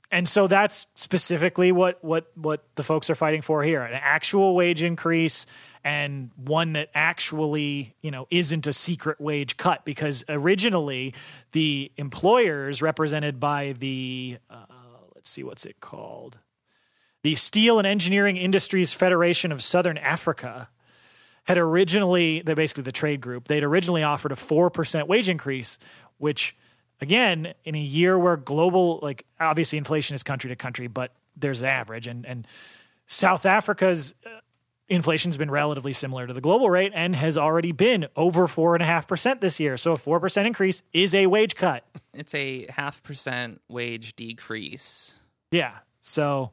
And so that's specifically what the folks are fighting for here, an actual wage increase, and one that actually, you know, isn't a secret wage cut, because originally the employers represented by the, the Steel and Engineering Industries Federation of Southern Africa had originally, they're basically the trade group, they'd originally offered a 4% wage increase, which, again, in a year where global, like, obviously inflation is country to country, but there's an average. And South Africa's inflation has been relatively similar to the global rate and has already been over 4.5% this year. So a 4% increase is a wage cut. It's a 0.5% wage decrease. Yeah. So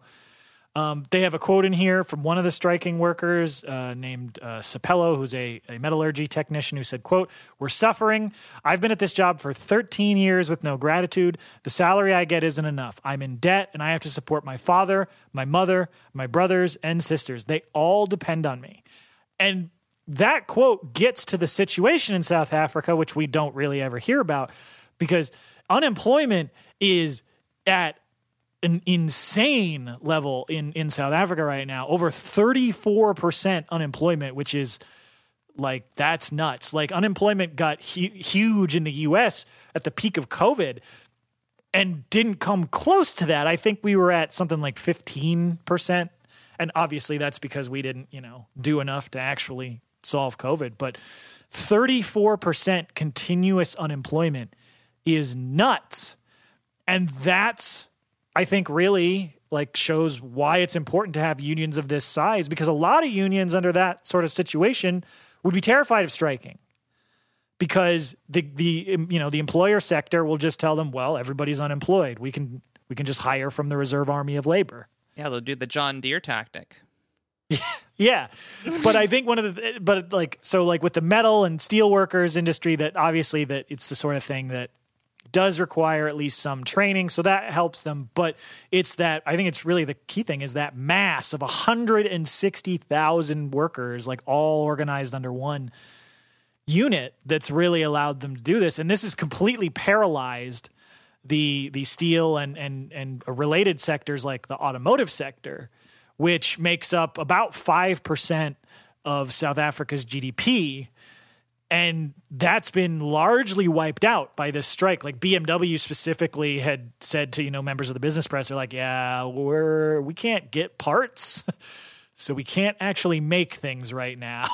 they have a quote in here from one of the striking workers named Sapello, who's a metallurgy technician, who said, quote, "We're suffering. I've been at this job for 13 years with no gratitude. The salary I get isn't enough. I'm in debt, and I have to support my father, my mother, my brothers, and sisters. They all depend on me." And that quote gets to the situation in South Africa, which we don't really ever hear about, because unemployment is at an insane level in South Africa right now, over 34% unemployment, which is, like, that's nuts. Like, unemployment got huge in the US at the peak of COVID and didn't come close to that. I think we were at something like 15%. And obviously that's because we didn't, you know, do enough to actually solve COVID, but 34% continuous unemployment is nuts. And that's, I think, really, like, shows why it's important to have unions of this size, because a lot of unions under that sort of situation would be terrified of striking, because the employer sector will just tell them, well, everybody's unemployed. We can just hire from the reserve army of labor. Yeah. They'll do the John Deere tactic. Yeah. But I think with the metal and steel workers industry, that obviously that it's the sort of thing that does require at least some training, so that helps them. But it's that, I think it's really the key thing, is that mass of 160,000 workers, like, all organized under one unit, that's really allowed them to do this. And this has completely paralyzed the steel and related sectors, like the automotive sector, which makes up about 5% of South Africa's GDP. And that's been largely wiped out by this strike. Like, BMW specifically had said to, you know, members of the business press, they're like, yeah, we can't get parts, so we can't actually make things right now.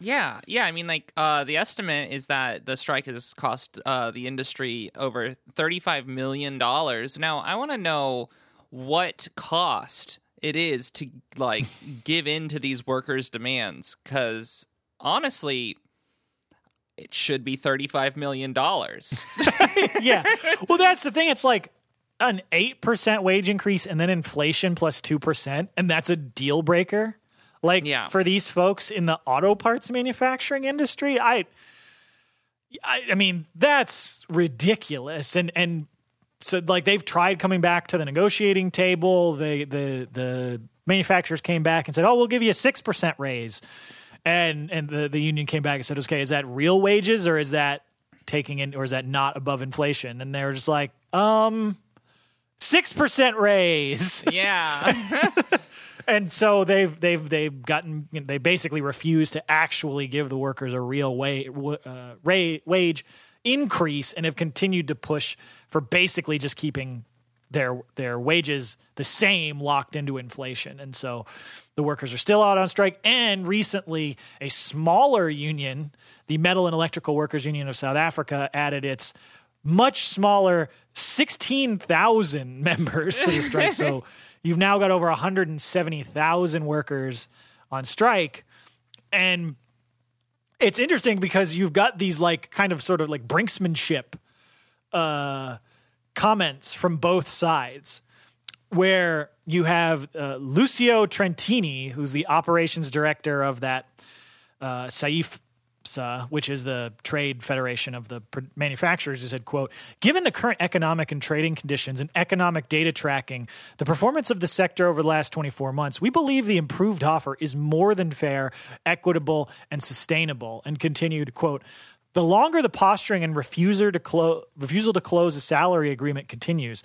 Yeah. I mean, like, the estimate is that the strike has cost the industry over $35 million. Now, I want to know what cost it is to, like, give in to these workers' demands, because honestly, it should be $35 million. Yeah. Well, that's the thing. It's like an 8% wage increase and then inflation plus 2%. And that's a deal breaker. Like, for these folks in the auto parts manufacturing industry, I mean, that's ridiculous. And so, like, they've tried coming back to the negotiating table. The manufacturers came back and said, oh, we'll give you a 6% raise. And the union came back and said, okay, is that real wages, or is that taking in, or is that not above inflation? And they were just like, 6% raise. Yeah. And so they basically refused to actually give the workers a real wage increase, and have continued to push for basically just keeping their wages the same, locked into inflation. And so the workers are still out on strike. And recently, a smaller union, the Metal and Electrical Workers Union of South Africa, added its much smaller 16,000 members to the strike. So you've now got over 170,000 workers on strike. And it's interesting because you've got these like kind of sort of like brinksmanship comments from both sides, where you have Lucio Trentini, who's the operations director of that SAIFSA, which is the trade federation of the manufacturers, who said, quote, given the current economic and trading conditions and economic data tracking, the performance of the sector over the last 24 months, we believe the improved offer is more than fair, equitable, and sustainable, and continued, quote, the longer the posturing and refusal to close a salary agreement continues,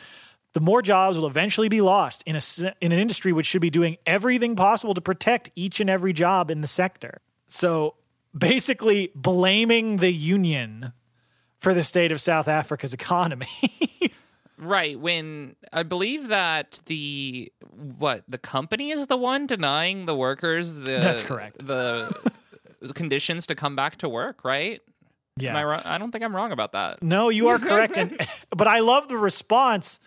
the more jobs will eventually be lost in an industry which should be doing everything possible to protect each and every job in the sector. So basically blaming the union for the state of South Africa's economy. Right, when I believe that the company is the one denying the workers that's correct. The conditions to come back to work, right? Yeah. Am I wrong? I don't think I'm wrong about that. No, you are correct. But I love the response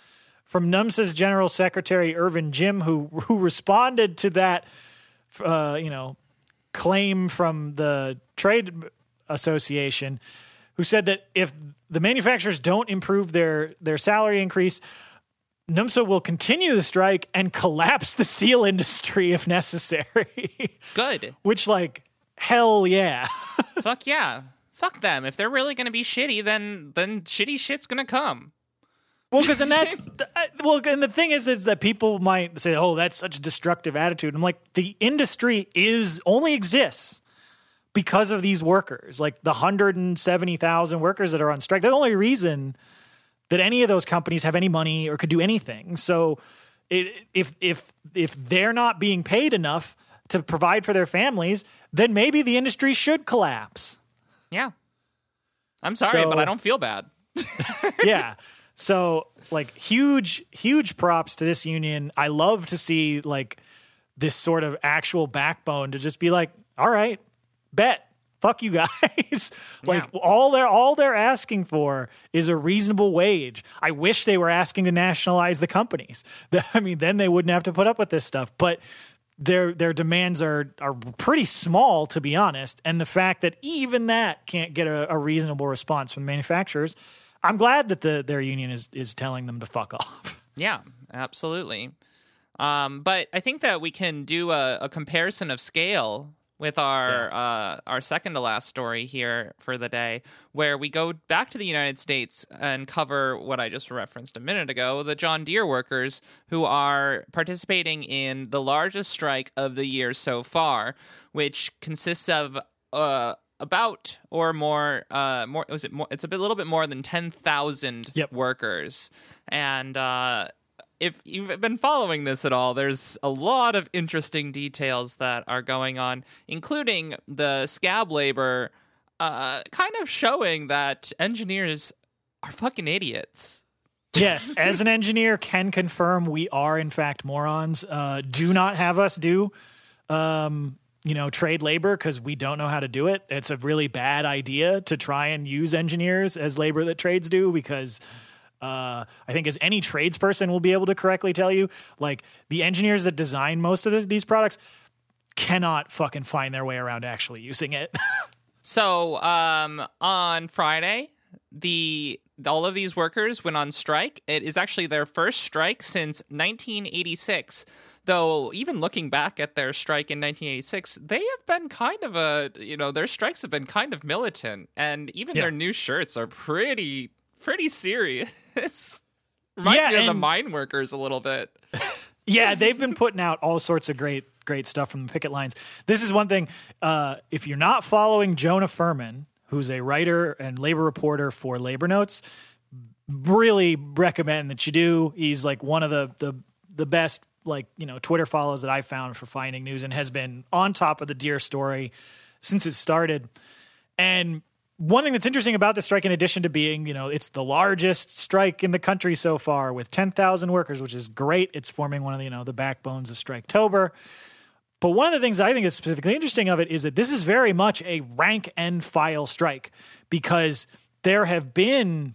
from NUMSA's General Secretary Irvin Jim, who responded to that, claim from the trade association, who said that if the manufacturers don't improve their salary increase, NUMSA will continue the strike and collapse the steel industry if necessary. Good. Which, like, hell yeah. Fuck yeah. Fuck them. If they're really going to be shitty, then shitty shit's going to come. Well, because and the thing is that people might say, "Oh, that's such a destructive attitude." I'm like, the industry only exists because of these workers, like the 170,000 workers that are on strike. They're the only reason that any of those companies have any money or could do anything. So, if they're not being paid enough to provide for their families, then maybe the industry should collapse. Yeah. I'm sorry, but I don't feel bad. Yeah. So, like, huge, huge props to this union. I love to see, like, this sort of actual backbone to just be like, all right, bet. Fuck you guys. Like, yeah. all they're asking for is a reasonable wage. I wish they were asking to nationalize the companies. I mean, then they wouldn't have to put up with this stuff. But their demands are pretty small, to be honest, and the fact that even that can't get a reasonable response from manufacturers, I'm glad that their union is telling them to fuck off. Yeah, absolutely. But I think that we can do a comparison of scale with our second to last story here for the day, where we go back to the United States and cover what I just referenced a minute ago, the John Deere workers who are participating in the largest strike of the year so far, which consists of about or more. It's a little bit more than 10,000 workers, and. If you've been following this at all, there's a lot of interesting details that are going on, including the scab labor, kind of showing that engineers are fucking idiots. Yes, as an engineer can confirm, we are, in fact, morons. Do not have us do, trade labor, because we don't know how to do it. It's a really bad idea to try and use engineers as labor that trades do, because... I think as any tradesperson will be able to correctly tell you, like, the engineers that design most of these products cannot fucking find their way around actually using it. So, on Friday, all of these workers went on strike. It is actually their first strike since 1986, though even looking back at their strike in 1986, they have been kind of their strikes have been kind of militant, and even their new shirts are pretty serious. Reminds me of the mine workers a little bit. Yeah, they've been putting out all sorts of great stuff from the picket lines. This is one thing. If you're not following Jonah Furman, who's a writer and labor reporter for Labor Notes, really recommend that you do. He's like one of the best, like, Twitter follows that I found for finding news, and has been on top of the Deere story since it started. And one thing that's interesting about this strike, in addition to being, it's the largest strike in the country so far with 10,000 workers, which is great. It's forming one of the, the backbones of Striketober. But one of the things I think is specifically interesting of it is that this is very much a rank and file strike, because there have been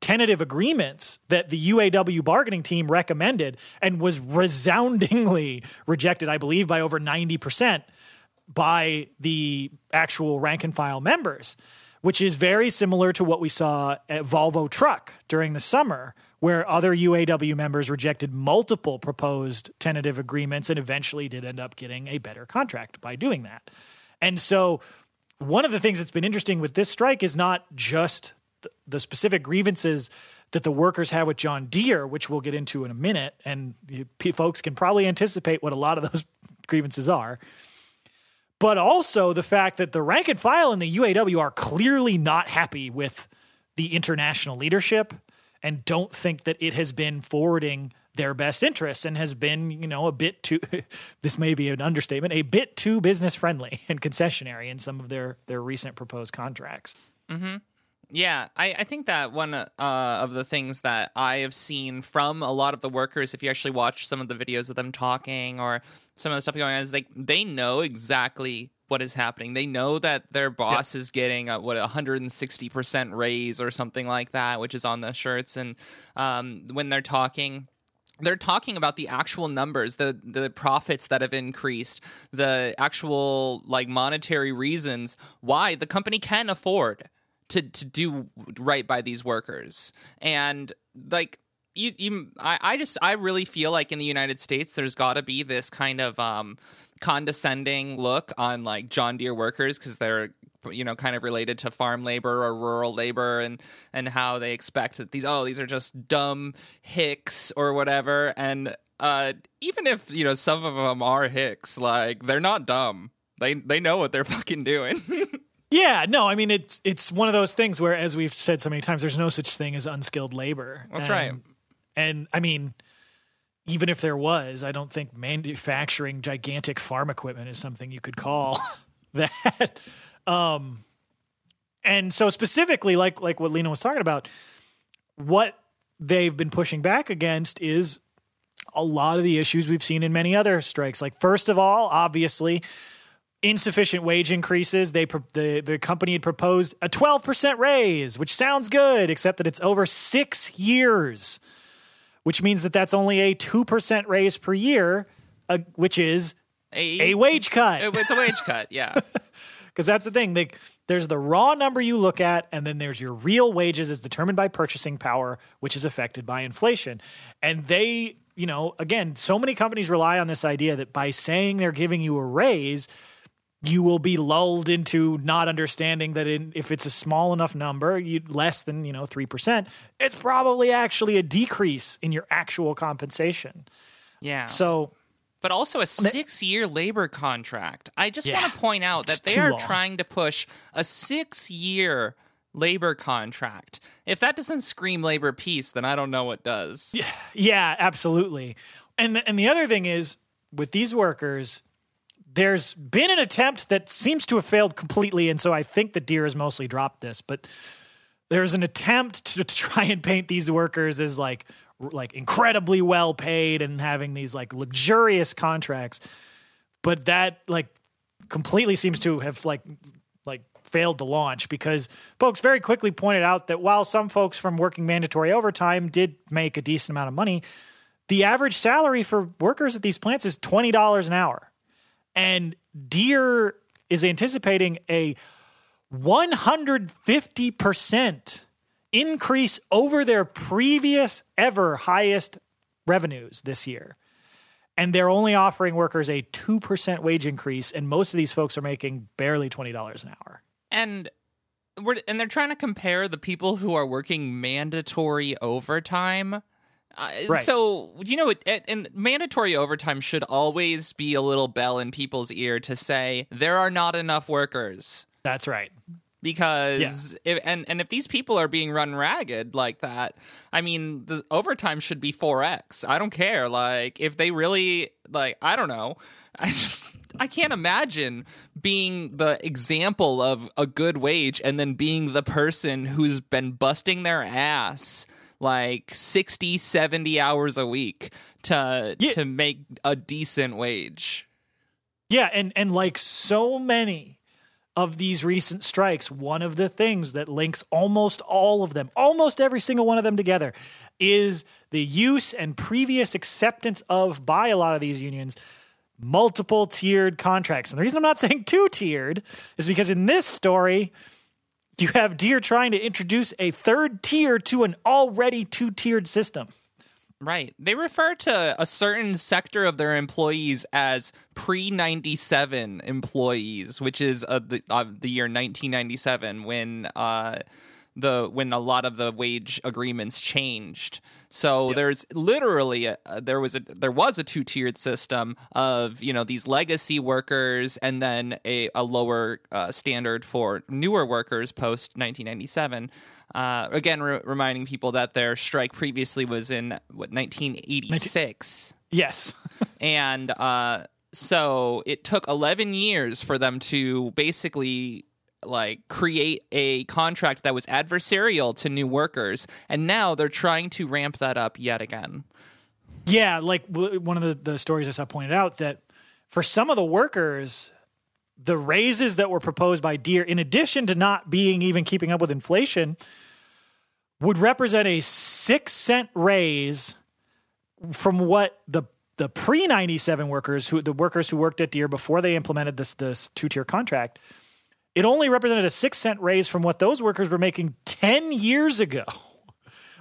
tentative agreements that the UAW bargaining team recommended and was resoundingly rejected, I believe, by over 90%. by the actual rank and file members, which is very similar to what we saw at Volvo Truck during the summer, where other UAW members rejected multiple proposed tentative agreements and eventually did end up getting a better contract by doing that. And so one of the things that's been interesting with this strike is not just the specific grievances that the workers have with John Deere, which we'll get into in a minute, and folks can probably anticipate what a lot of those grievances are, but also the fact that the rank and file in the UAW are clearly not happy with the international leadership and don't think that it has been forwarding their best interests and has been, you know, a bit too, this may be an understatement, a bit too business friendly and concessionary in some of their recent proposed contracts. Mm-hmm. Yeah, I think that one of the things that I have seen from a lot of the workers, if you actually watch some of the videos of them talking or some of the stuff going on, is like they know exactly what is happening. They know that their boss is getting a 160% raise or something like that, which is on the shirts. And when they're talking about the actual numbers, the profits that have increased, the actual like monetary reasons why the company can afford to do right by these workers. And like I really feel like in the United States there's got to be this kind of condescending look on like John Deere workers because they're, you know, kind of related to farm labor or rural labor, and how they expect that these are just dumb hicks or whatever. And even if, you know, some of them are hicks, like they're not dumb. They know what they're fucking doing. Yeah, no, I mean, it's one of those things where, as we've said so many times, there's no such thing as unskilled labor. That's right. And, I mean, even if there was, I don't think manufacturing gigantic farm equipment is something you could call that. And so specifically, like what Lena was talking about, what they've been pushing back against is a lot of the issues we've seen in many other strikes. Like, first of all, obviously, insufficient wage increases. The company had proposed a 12% raise, which sounds good, except that it's over 6 years, which means that that's only a 2% raise per year, which is a wage cut. It's a wage cut, yeah. Because that's the thing. There's the raw number you look at, and then there's your real wages as determined by purchasing power, which is affected by inflation. And they, you know, again, so many companies rely on this idea that by saying they're giving you a raise, you will be lulled into not understanding that if it's a small enough number, less than, you know, 3%, it's probably actually a decrease in your actual compensation. Yeah. So, but also a 6-year labor contract. I just want to point out that they are trying to push a 6-year labor contract. If that doesn't scream labor peace, then I don't know what does. Yeah, absolutely. And the other thing is with these workers, there's been an attempt that seems to have failed completely, and so I think that Deere has mostly dropped this, but there's an attempt to try and paint these workers as like incredibly well paid and having these like luxurious contracts, but that like completely seems to have like failed to launch, because folks very quickly pointed out that while some folks from working mandatory overtime did make a decent amount of money, the average salary for workers at these plants is $20 an hour. And Deere is anticipating a 150% increase over their previous ever highest revenues this year. And they're only offering workers a 2% wage increase, and most of these folks are making barely $20 an hour. And they're trying to compare the people who are working mandatory overtime. Right. So, you know, and mandatory overtime should always be a little bell in people's ear to say there are not enough workers. That's right. Because if these people are being run ragged like that, I mean, the overtime should be 4x. I don't care. Like, if they really, like, I don't know. I can't imagine being the example of a good wage and then being the person who's been busting their ass like 60, 70 hours a week to make a decent wage. Yeah, and like so many of these recent strikes, one of the things that links almost all of them, almost every single one of them together, is the use and previous acceptance of, by a lot of these unions, multiple tiered contracts. And the reason I'm not saying two-tiered is because in this story, you have Deere trying to introduce a third tier to an already two-tiered system. Right. They refer to a certain sector of their employees as pre-97 employees, which is the year 1997 when a lot of the wage agreements changed. So yep. There's literally there was a two-tiered system of, you know, these legacy workers and then a lower standard for newer workers post 1997. Again, reminding people that their strike previously was in 1986. Yes. And so it took 11 years for them to basically create a contract that was adversarial to new workers, and now they're trying to ramp that up yet again. Yeah, one of the stories I saw pointed out that for some of the workers, the raises that were proposed by Deere, in addition to not being even keeping up with inflation, would represent a 6-cent raise from what the pre-97 workers, the workers who worked at Deere before they implemented this two-tier contract, it only represented a 6-cent raise from what those workers were making 10 years ago,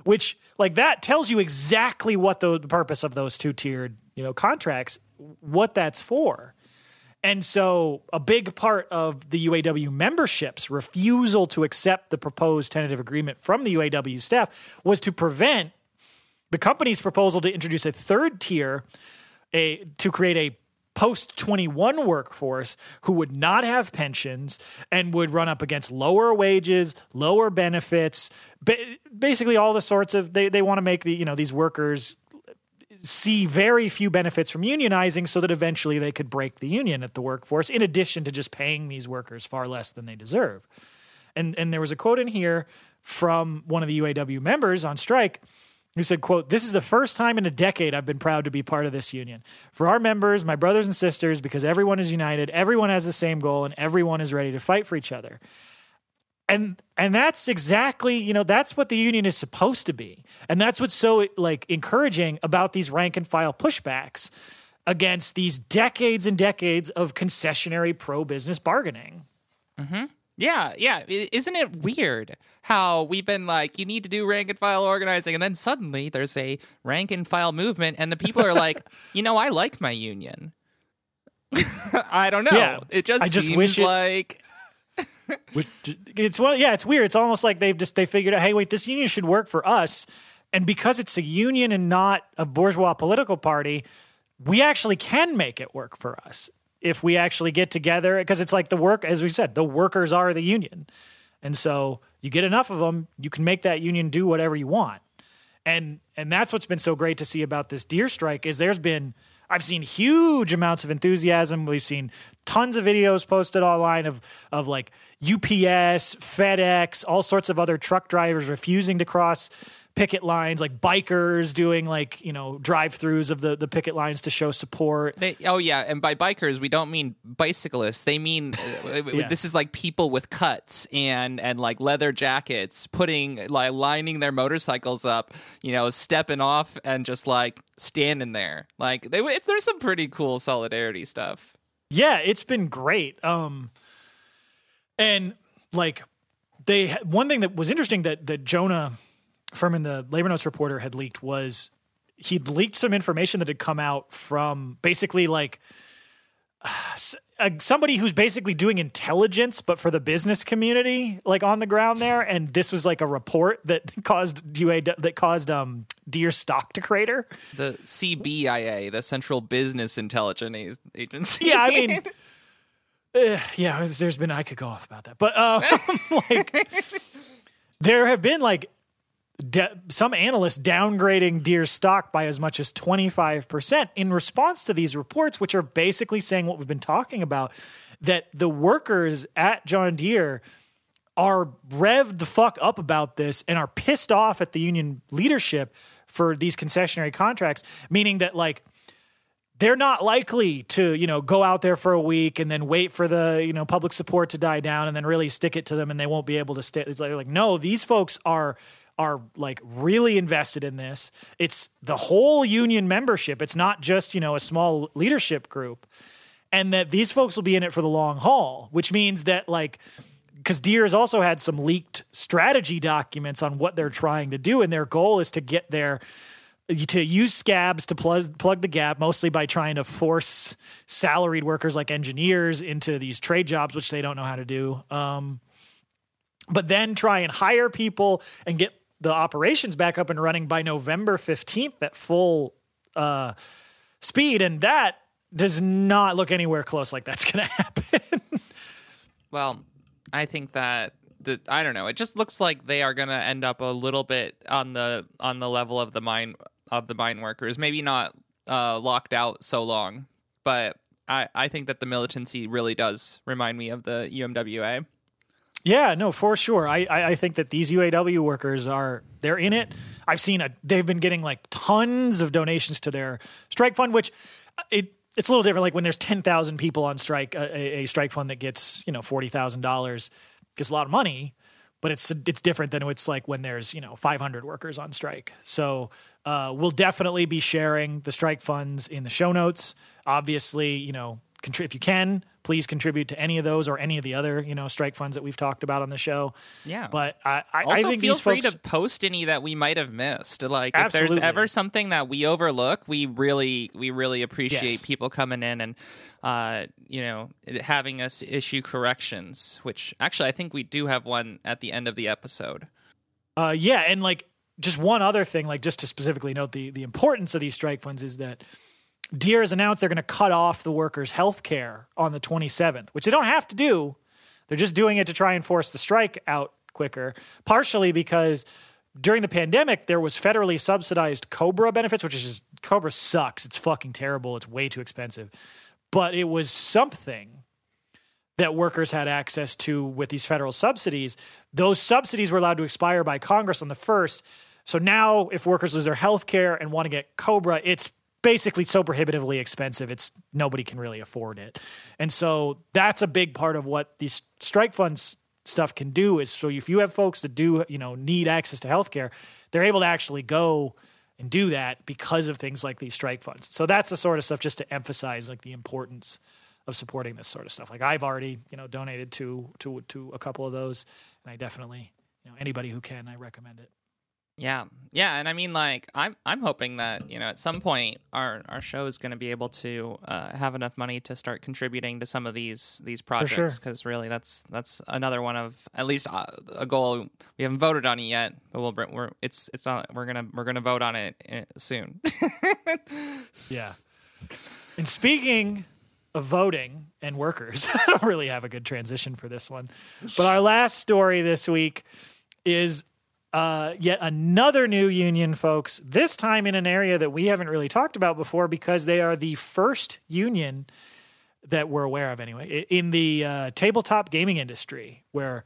which that tells you exactly what the purpose of those two-tiered, contracts, what that's for. And so a big part of the UAW membership's refusal to accept the proposed tentative agreement from the UAW staff was to prevent the company's proposal to introduce a third tier, to create a post-21 workforce who would not have pensions and would run up against lower wages, lower benefits, basically all the sorts of, they want to make these workers see very few benefits from unionizing so that eventually they could break the union at the workforce, in addition to just paying these workers far less than they deserve. And there was a quote in here from one of the UAW members on strike who said, quote, "This is the first time in a decade I've been proud to be part of this union. For our members, my brothers and sisters, because everyone is united, everyone has the same goal, and everyone is ready to fight for each other." And that's exactly, that's what the union is supposed to be. And that's what's so, encouraging about these rank-and-file pushbacks against these decades and decades of concessionary pro-business bargaining. Mm-hmm. Yeah. Isn't it weird how we've been you need to do rank-and-file organizing, and then suddenly there's a rank-and-file movement, and the people are like, I like my union. I don't know. Yeah, it just seems like... it's weird. It's almost like they figured out, hey, wait, this union should work for us, and because it's a union and not a bourgeois political party, we actually can make it work for us. If we actually get together, because it's like the work, as we said, the workers are the union. And so you get enough of them, you can make that union do whatever you want. And that's what's been so great to see about this Deere strike is I've seen huge amounts of enthusiasm. We've seen tons of videos posted online of UPS, FedEx, all sorts of other truck drivers refusing to cross picket lines, bikers doing drive-throughs of the picket lines to show support. And by bikers we don't mean bicyclists. They mean yeah. This is people with cuts and leather jackets putting lining their motorcycles up, stepping off and just standing there. There's some pretty cool solidarity stuff. Yeah, it's been great. One thing that was interesting that Jonah Furman, the Labor Notes reporter, had leaked was he'd leaked some information that had come out from basically somebody who's basically doing intelligence, but for the business community, on the ground there. And this was a report that caused Deere stock to crater. The CBIA, the Central Business Intelligence Agency. Yeah, I mean, I could go off about that, but there have been some analysts downgrading Deere's stock by as much as 25% in response to these reports, which are basically saying what we've been talking about, that the workers at John Deere are revved the fuck up about this and are pissed off at the union leadership for these concessionary contracts, meaning that they're not likely to, go out there for a week and then wait for the, public support to die down and then really stick it to them, and they won't be able to stay. It's no, these folks are are like really invested in this. It's the whole union membership. It's not just, you know, a small leadership group, and that these folks will be in it for the long haul, which means that like, because Deere has also had some leaked strategy documents on what they're trying to do. And their goal is to get there, to use scabs to plug the gap, mostly by trying to force salaried workers like engineers into these trade jobs, which they don't know how to do. But then try and hire people and get the operations back up and running by November 15th at full speed. And that does not look anywhere close like that's going to happen. Well, I think that I don't know. It just looks like they are going to end up a little bit on the level of the mine workers. Maybe not locked out so long, but I think that the militancy really does remind me of the UMWA. Yeah, no, for sure. I think that these UAW workers they're in it. I've seen they've been getting like tons of donations to their strike fund, which it's a little different. Like when there's 10,000 people on strike, a strike fund that gets, you know, $40,000 gets a lot of money, but it's different than it's like when there's, you know, 500 workers on strike. So we'll definitely be sharing the strike funds in the show notes. Obviously, you know, if you can, please contribute to any of those or any of the other, you know, strike funds that we've talked about on the show. Yeah. But I think feel these free folks to post any that we might have missed. Like, absolutely. If there's ever something that we overlook, we really appreciate people coming in and, you know, having us issue corrections, which actually I think we do have one at the end of the episode. Yeah. And like, just one other thing, like just to specifically note the importance of these strike funds is that Deere has announced they're going to cut off the workers' health care on the 27th, which they don't have to do. They're just doing it to try and force the strike out quicker, partially because during the pandemic, there was federally subsidized COBRA benefits, which is just – COBRA sucks. It's fucking terrible. It's way too expensive. But it was something that workers had access to with these federal subsidies. Those subsidies were allowed to expire by Congress on the 1st. So now if workers lose their health care and want to get COBRA, it's basically so prohibitively expensive, it's nobody can really afford it. And so that's a big part of what these strike funds stuff can do is, so if you have folks that do, you know, need access to healthcare, they're able to actually go and do that because of things like these strike funds. So that's the sort of stuff just to emphasize like the importance of supporting this sort of stuff. Like I've already, you know, donated to a couple of those, and I definitely, you know, anybody who can, I recommend it. Yeah. Yeah. And I mean, like, I'm hoping that, you know, at some point our show is going to be able to have enough money to start contributing to some of these projects. Because really that's another one of at least a goal. We haven't voted on it yet, but we're going to vote on it soon. Yeah. And speaking of voting and workers, I don't really have a good transition for this one, but our last story this week is yet another new union, folks, this time in an area that we haven't really talked about before because they are the first union that we're aware of anyway in the tabletop gaming industry, where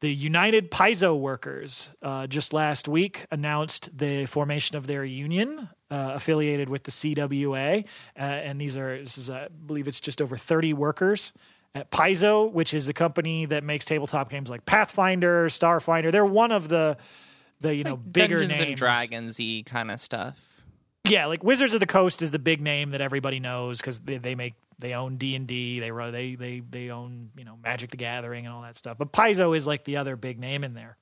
the United Paizo Workers just last week announced the formation of their union affiliated with the CWA. And this is I believe it's just over 30 workers at Paizo, which is the company that makes tabletop games like Pathfinder, Starfinder. They're one of the you know, bigger names. Dungeons and Dragons-y kind of stuff. Yeah, like Wizards of the Coast is the big name that everybody knows because they own D&D, they own, you know, Magic the Gathering and all that stuff. But Paizo is like the other big name in there.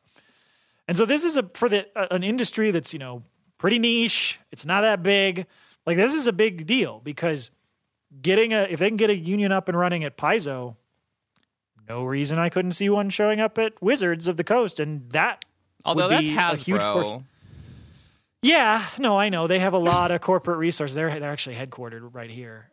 And so this is an industry that's, you know, pretty niche. It's not that big. Like this is a big deal because if they can get a union up and running at Paizo, no reason I couldn't see one showing up at Wizards of the Coast, and that although would be that's Hasbro. A huge portion. Yeah, no, I know they have a lot of corporate resources. They're actually headquartered right here.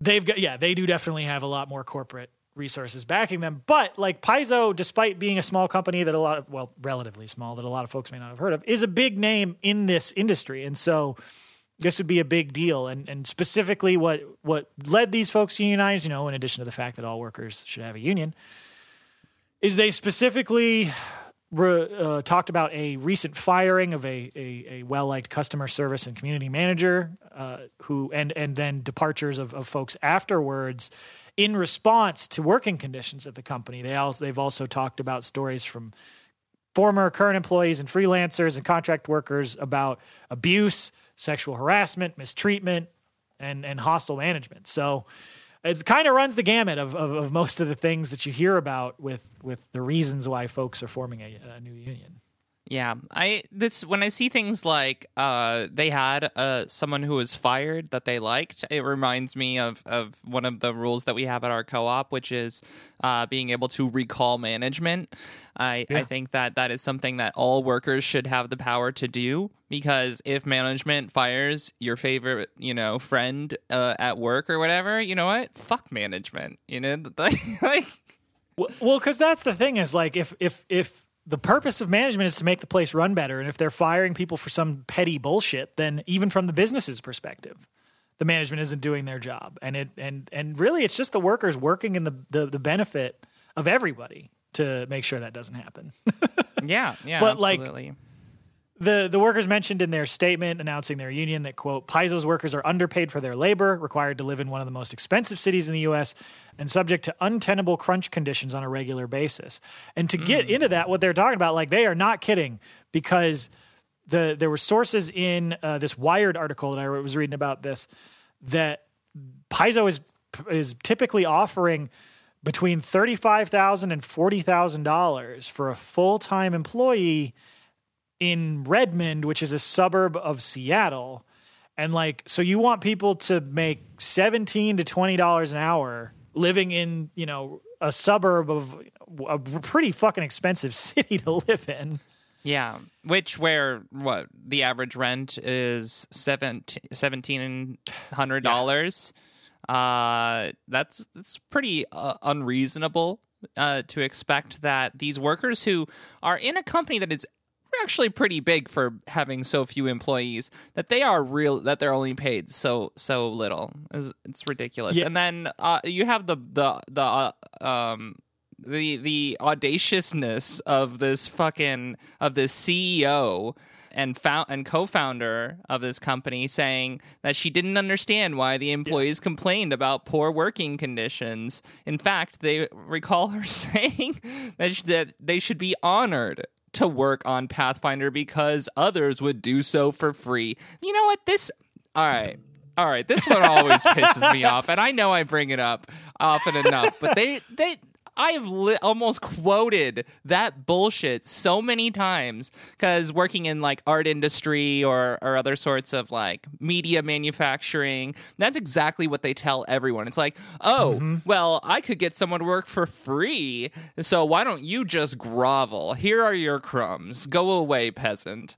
They've got they do definitely have a lot more corporate resources backing them. But like Paizo, despite being a small company that relatively small that a lot of folks may not have heard of, is a big name in this industry, and so this would be a big deal. And specifically what led these folks to unionize, you know, in addition to the fact that all workers should have a union, is they specifically talked about a recent firing of a well-liked customer service and community manager who then departures of folks afterwards in response to working conditions at the company. They've also talked about stories from former, current employees and freelancers and contract workers about abuse, sexual harassment, mistreatment, and hostile management. So it kind of runs the gamut of most of the things that you hear about with the reasons why folks are forming a new union. Yeah, when I see things like they had someone who was fired that they liked, it reminds me of one of the rules that we have at our co-op, which is being able to recall management. I think that is something that all workers should have the power to do, because if management fires your favorite, friend at work or whatever, you know what? Fuck management. Well, because that's the thing is like if the purpose of management is to make the place run better. And if they're firing people for some petty bullshit, then even from the business's perspective, the management isn't doing their job. And and really it's just the workers working in the benefit of everybody to make sure that doesn't happen. Yeah. But absolutely. Like the workers mentioned in their statement announcing their union that, quote, Paizo's workers are underpaid for their labor, required to live in one of the most expensive cities in the U.S., and subject to untenable crunch conditions on a regular basis. And to get into that, what they're talking about, like, they are not kidding, because there were sources in this Wired article that I was reading about this, that Paizo is typically offering between $35,000 and $40,000 for a full-time employee in Redmond, which is a suburb of Seattle. And like, so you want people to make $17 to $20 an hour living in, a suburb of a pretty fucking expensive city to live in. Yeah. Where the average rent is $1,700. Yeah. That's pretty unreasonable to expect that these workers who are in a company that is actually pretty big for having so few employees, that they are real, that they're only paid so little. It's ridiculous. Yeah. And then you have the audaciousness of this CEO and co-founder of this company saying that she didn't understand why the employees complained about poor working conditions. In fact, they recall her saying that they should be honored to work on Pathfinder because others would do so for free. You know what? All right. This one always pisses me off, and I know I bring it up often enough, but I have almost quoted that bullshit so many times, because working in like art industry or other sorts of like media manufacturing, that's exactly what they tell everyone. It's like, well, I could get someone to work for free, so why don't you just grovel? Here are your crumbs. Go away, peasant.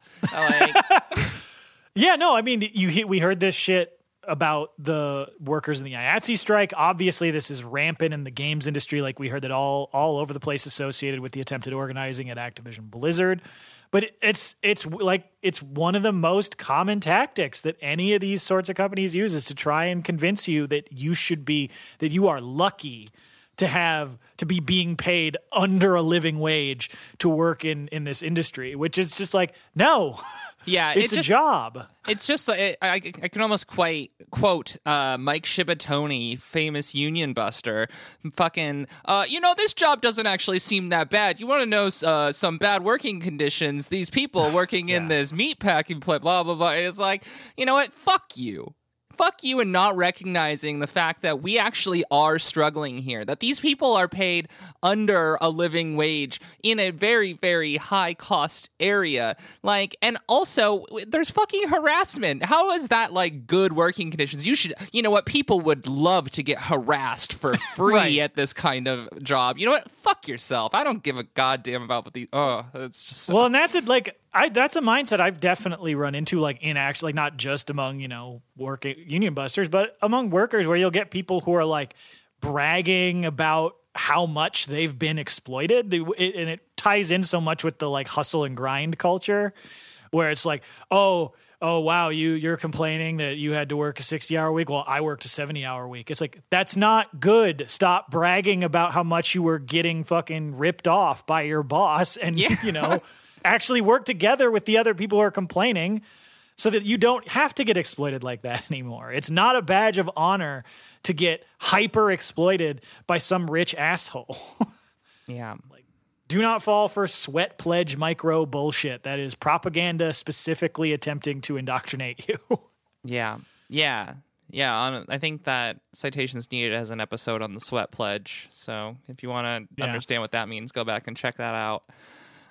Yeah, no, I mean, we heard this shit about the workers in the IATSE strike. Obviously, this is rampant in the games industry. Like, we heard that all over the place associated with the attempted organizing at Activision Blizzard. But it's one of the most common tactics that any of these sorts of companies use, is to try and convince you that you are lucky to be being paid under a living wage to work in this industry, which is just like, no, yeah, it's just a job. It's just like, I can almost quite quote Mike Shibatoni, famous union buster, this job doesn't actually seem that bad. You want to know some bad working conditions? These people working in this meat packing plant, blah, blah, blah. And it's like, you know what? Fuck you and not recognizing the fact that we actually are struggling here, that these people are paid under a living wage in a very, very high cost area. Like, and also there's fucking harassment. How is that like good working conditions? People would love to get harassed for free at this kind of job. You know what? Fuck yourself. I don't give a goddamn about what it's just so... Well, and that's it. Like, that's a mindset I've definitely run into, like, in actually, like, not just among, working union busters, but among workers, where you'll get people who are like bragging about how much they've been exploited. And it ties in so much with the like hustle and grind culture, where it's like, oh, wow, you're complaining that you had to work a 60-hour week. Well, I worked a 70-hour week. It's like, that's not good. Stop bragging about how much you were getting fucking ripped off by your boss. And, actually work together with the other people who are complaining, so that you don't have to get exploited like that anymore. It's not a badge of honor to get hyper exploited by some rich asshole. Yeah. Like, Do not fall for sweat pledge micro bullshit. That is propaganda specifically attempting to indoctrinate you. Yeah. I think that Citations Needed has an episode on the sweat pledge. So if you want to understand what that means, go back and check that out.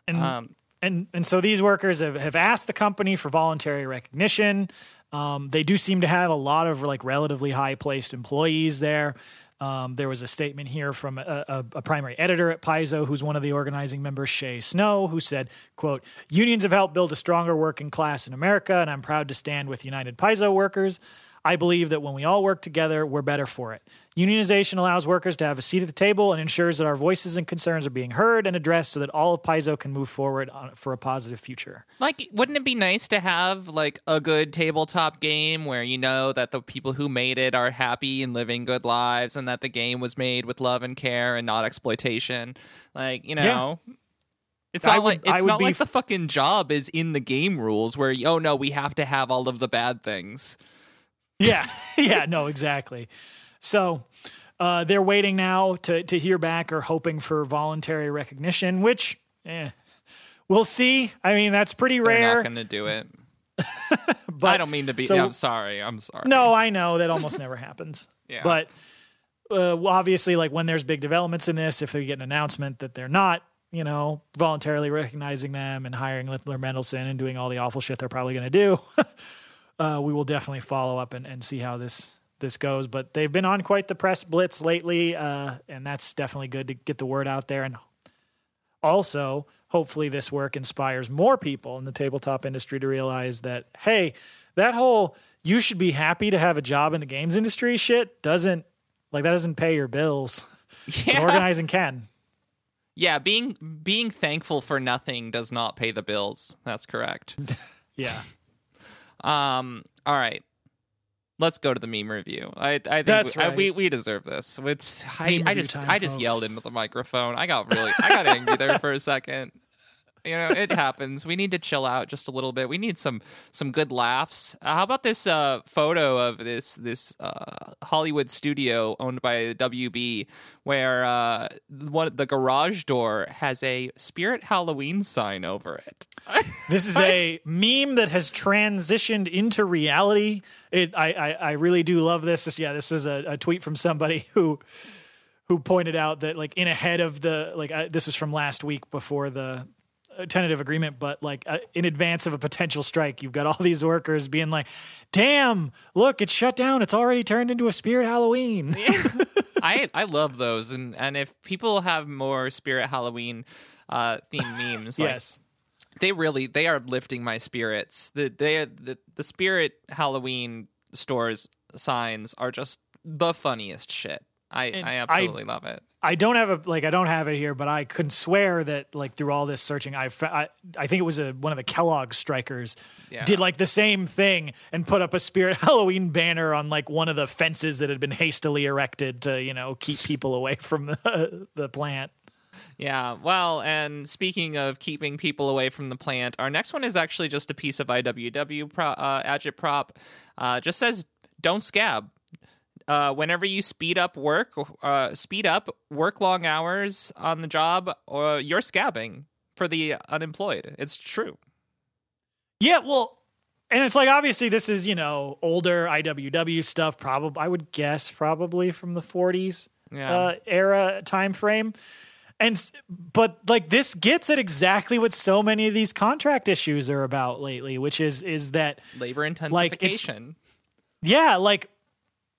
And so these workers have asked the company for voluntary recognition. They do seem to have a lot of like relatively high placed employees there. There was a statement here from a primary editor at Paizo, who's one of the organizing members, Shay Snow, who said, quote, "Unions have helped build a stronger working class in America, and I'm proud to stand with United Paizo Workers. I believe that when we all work together, we're better for it. Unionization allows workers to have a seat at the table and ensures that our voices and concerns are being heard and addressed so that all of Paizo can move forward for a positive future." Like, wouldn't it be nice to have, like, a good tabletop game where you know that the people who made it are happy and living good lives and that the game was made with love and care and not exploitation? Like, you know... Yeah. It's not like the fucking job is in the game rules where, oh, no, we have to have all of the bad things. Yeah, yeah, no, exactly. So they're waiting now to hear back or hoping for voluntary recognition, which we'll see. I mean, that's pretty rare. They're not going to do it. But I don't mean to be – I'm sorry. No, I know. That almost never happens. Yeah. But obviously, like, when there's big developments in this, if they get an announcement that they're not, you know, voluntarily recognizing them and hiring Littler Mendelson and doing all the awful shit they're probably going to do, we will definitely follow up and see how this goes. But they've been on quite the press blitz lately, and that's definitely good to get the word out there. And also, hopefully this work inspires more people in the tabletop industry to realize that, hey, that whole you should be happy to have a job in the games industry shit doesn't pay your bills. Yeah. Organizing can. Yeah, being thankful for nothing does not pay the bills. That's correct. Yeah. All right. Let's go to the meme review. I think we deserve this. It's I just yelled into the microphone. I got angry there for a second. You know, it happens. We need to chill out just a little bit. We need some good laughs. How about this photo of this Hollywood studio owned by WB where the garage door has a Spirit Halloween sign over it? This is a meme that has transitioned into reality. I really do love this. This is a tweet from somebody who pointed out that, like, in ahead of the, like, this was from last week before the tentative agreement, but like in advance of a potential strike, you've got all these workers being like, damn, look, it's shut down, it's already turned into a Spirit Halloween. Yeah. I love those, and if people have more Spirit Halloween themed memes, like, yes, they are lifting my spirits. The Spirit Halloween stores signs are just the funniest shit. I absolutely love it. I don't have it here, but I couldn't swear that, like, through all this searching, I think it was one of the Kellogg's strikers did like the same thing and put up a Spirit Halloween banner on like one of the fences that had been hastily erected to, you know, keep people away from the plant. Yeah, well, and speaking of keeping people away from the plant, our next one is actually just a piece of IWW agitprop. Just says, "Don't scab. Whenever you speed up work long hours on the job, or you're scabbing for the unemployed." It's true. Yeah, well, and it's like, obviously this is, you know, older IWW stuff, probably, I would guess, probably from the 40s era time frame. But like, this gets at exactly what so many of these contract issues are about lately, which is that labor intensification.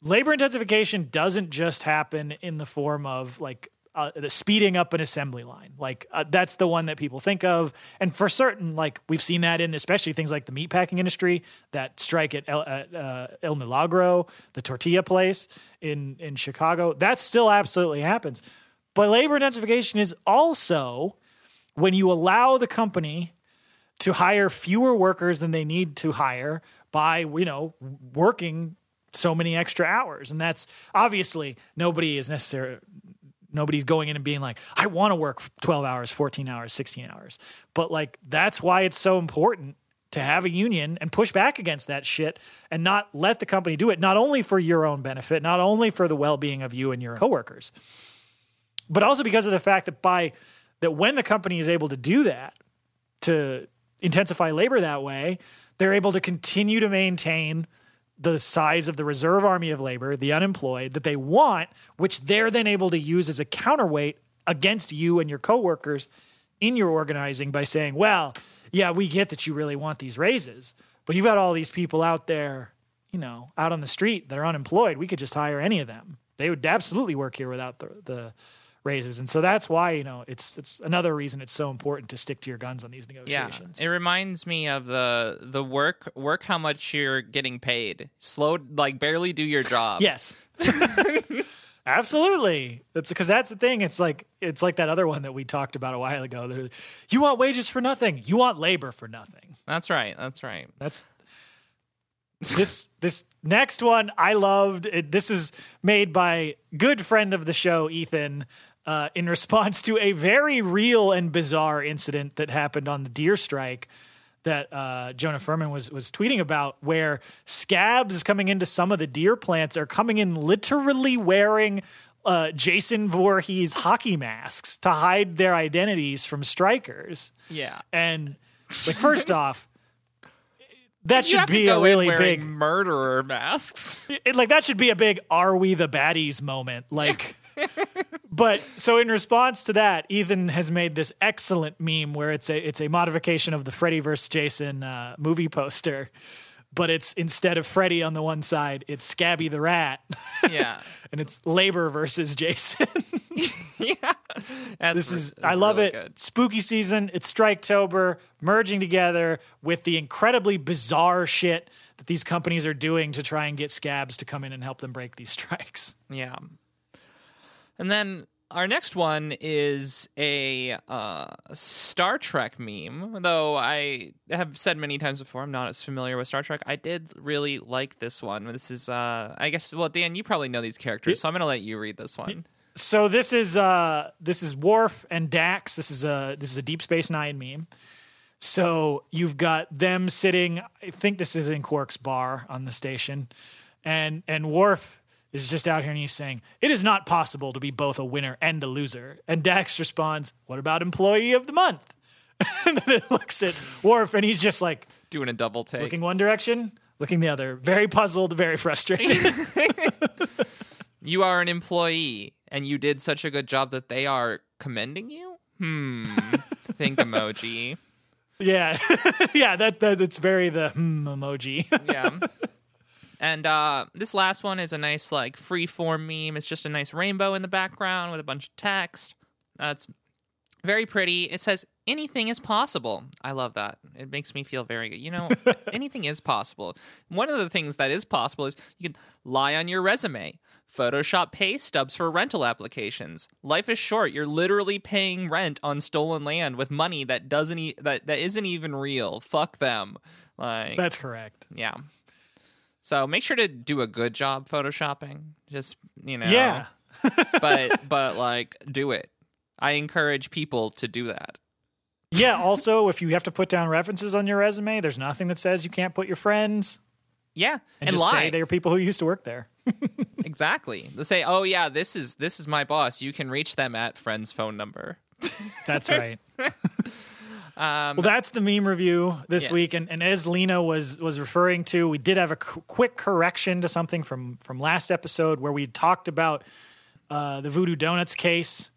Labor intensification doesn't just happen in the form of, like, the speeding up an assembly line. Like, that's the one that people think of. And for certain, like, we've seen that in especially things like the meatpacking industry, that strike at El Milagro, the tortilla place in Chicago. That still absolutely happens. But labor intensification is also when you allow the company to hire fewer workers than they need to hire by, you know, working so many extra hours. And that's obviously nobody's going in and being like, I want to work 12 hours, 14 hours, 16 hours. But like, that's why it's so important to have a union and push back against that shit and not let the company do it, not only for your own benefit, not only for the well-being of you and your coworkers, but also because of the fact that by that when the company is able to do that, to intensify labor that way, they're able to continue to maintain the size of the reserve army of labor, the unemployed, that they want, which they're then able to use as a counterweight against you and your coworkers in your organizing by saying, well, yeah, we get that you really want these raises, but you've got all these people out there, you know, out on the street that are unemployed. We could just hire any of them. They would absolutely work here without the raises. And so that's why, you know, it's another reason it's so important to stick to your guns on these negotiations. Yeah, it reminds me of the work how much you're getting paid. Slow, like barely do your job. Yes. Absolutely. That's because that's the thing. It's like that other one that we talked about a while ago. You want wages for nothing. You want labor for nothing. That's right. That's right. That's this next one. I loved it. This is made by good friend of the show, Ethan. In response to a very real and bizarre incident that happened on the Deere strike that Jonah Furman was tweeting about, where scabs coming into some of the Deere plants are coming in literally wearing Jason Voorhees hockey masks to hide their identities from strikers. Yeah. And like, first off, that should be a really big murderer masks. That should be a big "Are we the baddies?" moment. Like, but so in response to that, Ethan has made this excellent meme where it's a modification of the Freddy vs. Jason movie poster, but it's instead of Freddy on the one side, it's Scabby the Rat. Yeah, and it's labor versus Jason. Yeah, I love really it. Good. Spooky season. It's Striketober, merging together with the incredibly bizarre shit that these companies are doing to try and get scabs to come in and help them break these strikes. Yeah. And then our next one is a Star Trek meme, though I have said many times before I'm not as familiar with Star Trek. I did really like this one. This is, I guess, well, Dan, you probably know these characters, so I'm going to let you read this one. So this is Worf and Dax. This is a Deep Space Nine meme. So you've got them sitting, I think this is in Quark's bar on the station, and Worf is just out here and he's saying, "It is not possible to be both a winner and a loser." And Dax responds, "What about employee of the month?" And then it looks at Worf and he's just like doing a double take, looking one direction, looking the other, very puzzled, very frustrated. You are an employee and you did such a good job that they are commending you? Think emoji. Yeah. Yeah. That's very the emoji. Yeah. And this last one is a nice, like, free-form meme. It's just a nice rainbow in the background with a bunch of text. It's very pretty. It says, "Anything is possible." I love that. It makes me feel very good. You know, anything is possible. One of the things that is possible is you can lie on your resume, Photoshop pay stubs for rental applications. Life is short. You're literally paying rent on stolen land with money that isn't even real. Fuck them. Like, that's correct. Yeah. So make sure to do a good job photoshopping. Just, you know. Yeah. but like, do it. I encourage people to do that. Yeah, also, if you have to put down references on your resume, there's nothing that says you can't put your friends. Yeah, and just lie. Say they're people who used to work there. Exactly. They say, "Oh yeah, this is my boss. You can reach them at friend's phone number." That's right. Well, that's the meme review this week, and as Lena was referring to, we did have a quick correction to something from last episode where we talked about the Voodoo Donuts case,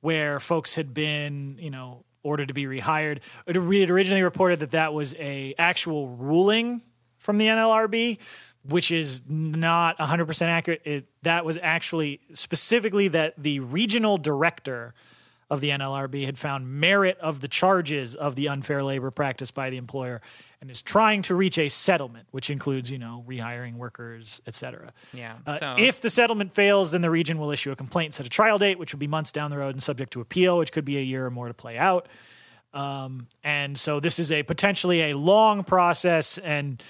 where folks had been, you know, ordered to be rehired. We had originally reported that was a actual ruling from the NLRB, which is not 100% accurate. That was actually specifically that the regional director of the NLRB had found merit of the charges of the unfair labor practice by the employer and is trying to reach a settlement, which includes, you know, rehiring workers, et cetera. Yeah. So if the settlement fails, then the region will issue a complaint, set a trial date, which would be months down the road and subject to appeal, which could be a year or more to play out. And so this is a potentially a long process and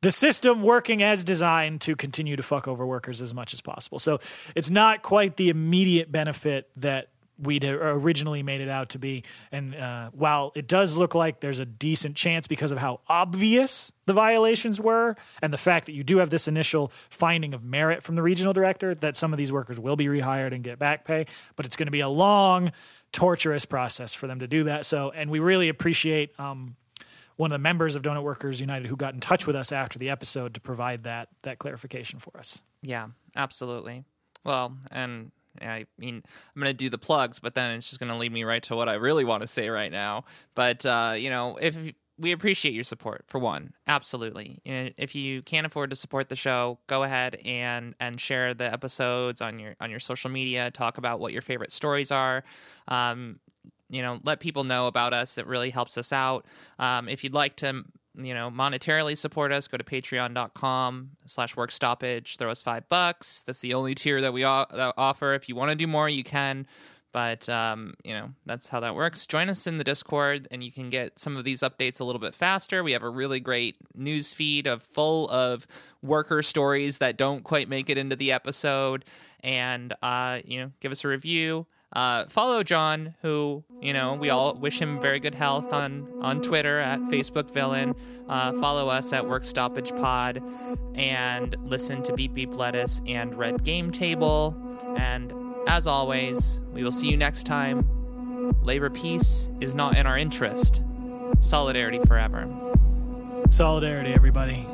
the system working as designed to continue to fuck over workers as much as possible. So it's not quite the immediate benefit that we'd originally made it out to be. And while it does look like there's a decent chance because of how obvious the violations were and the fact that you do have this initial finding of merit from the regional director that some of these workers will be rehired and get back pay, but it's going to be a long torturous process for them to do that. So, and we really appreciate one of the members of Donut Workers United who got in touch with us after the episode to provide that clarification for us. Yeah, absolutely. Well, and I mean, I'm going to do the plugs, but then it's just going to lead me right to what I really want to say right now. But, you know, if we appreciate your support, for one, absolutely. And if you can't afford to support the show, go ahead and share the episodes on your social media. Talk about what your favorite stories are. You know, let people know about us. It really helps us out. If you'd like to, you know, monetarily support us, go to patreon.com/workstoppage, throw us $5. That's the only tier that we offer. If you want to do more, you can, but you know, that's how that works. Join us in the Discord and you can get some of these updates a little bit faster. We have a really great news feed full of worker stories that don't quite make it into the episode, and you know, give us a review. Follow John, who, you know, we all wish him very good health, on Twitter at Facebook Villain. Follow us at Work Stoppage Pod, and listen to Beep Beep Lettuce and Red Game Table. And as always, we will see you next time. Labor peace is not in our interest. Solidarity forever. Solidarity, everybody.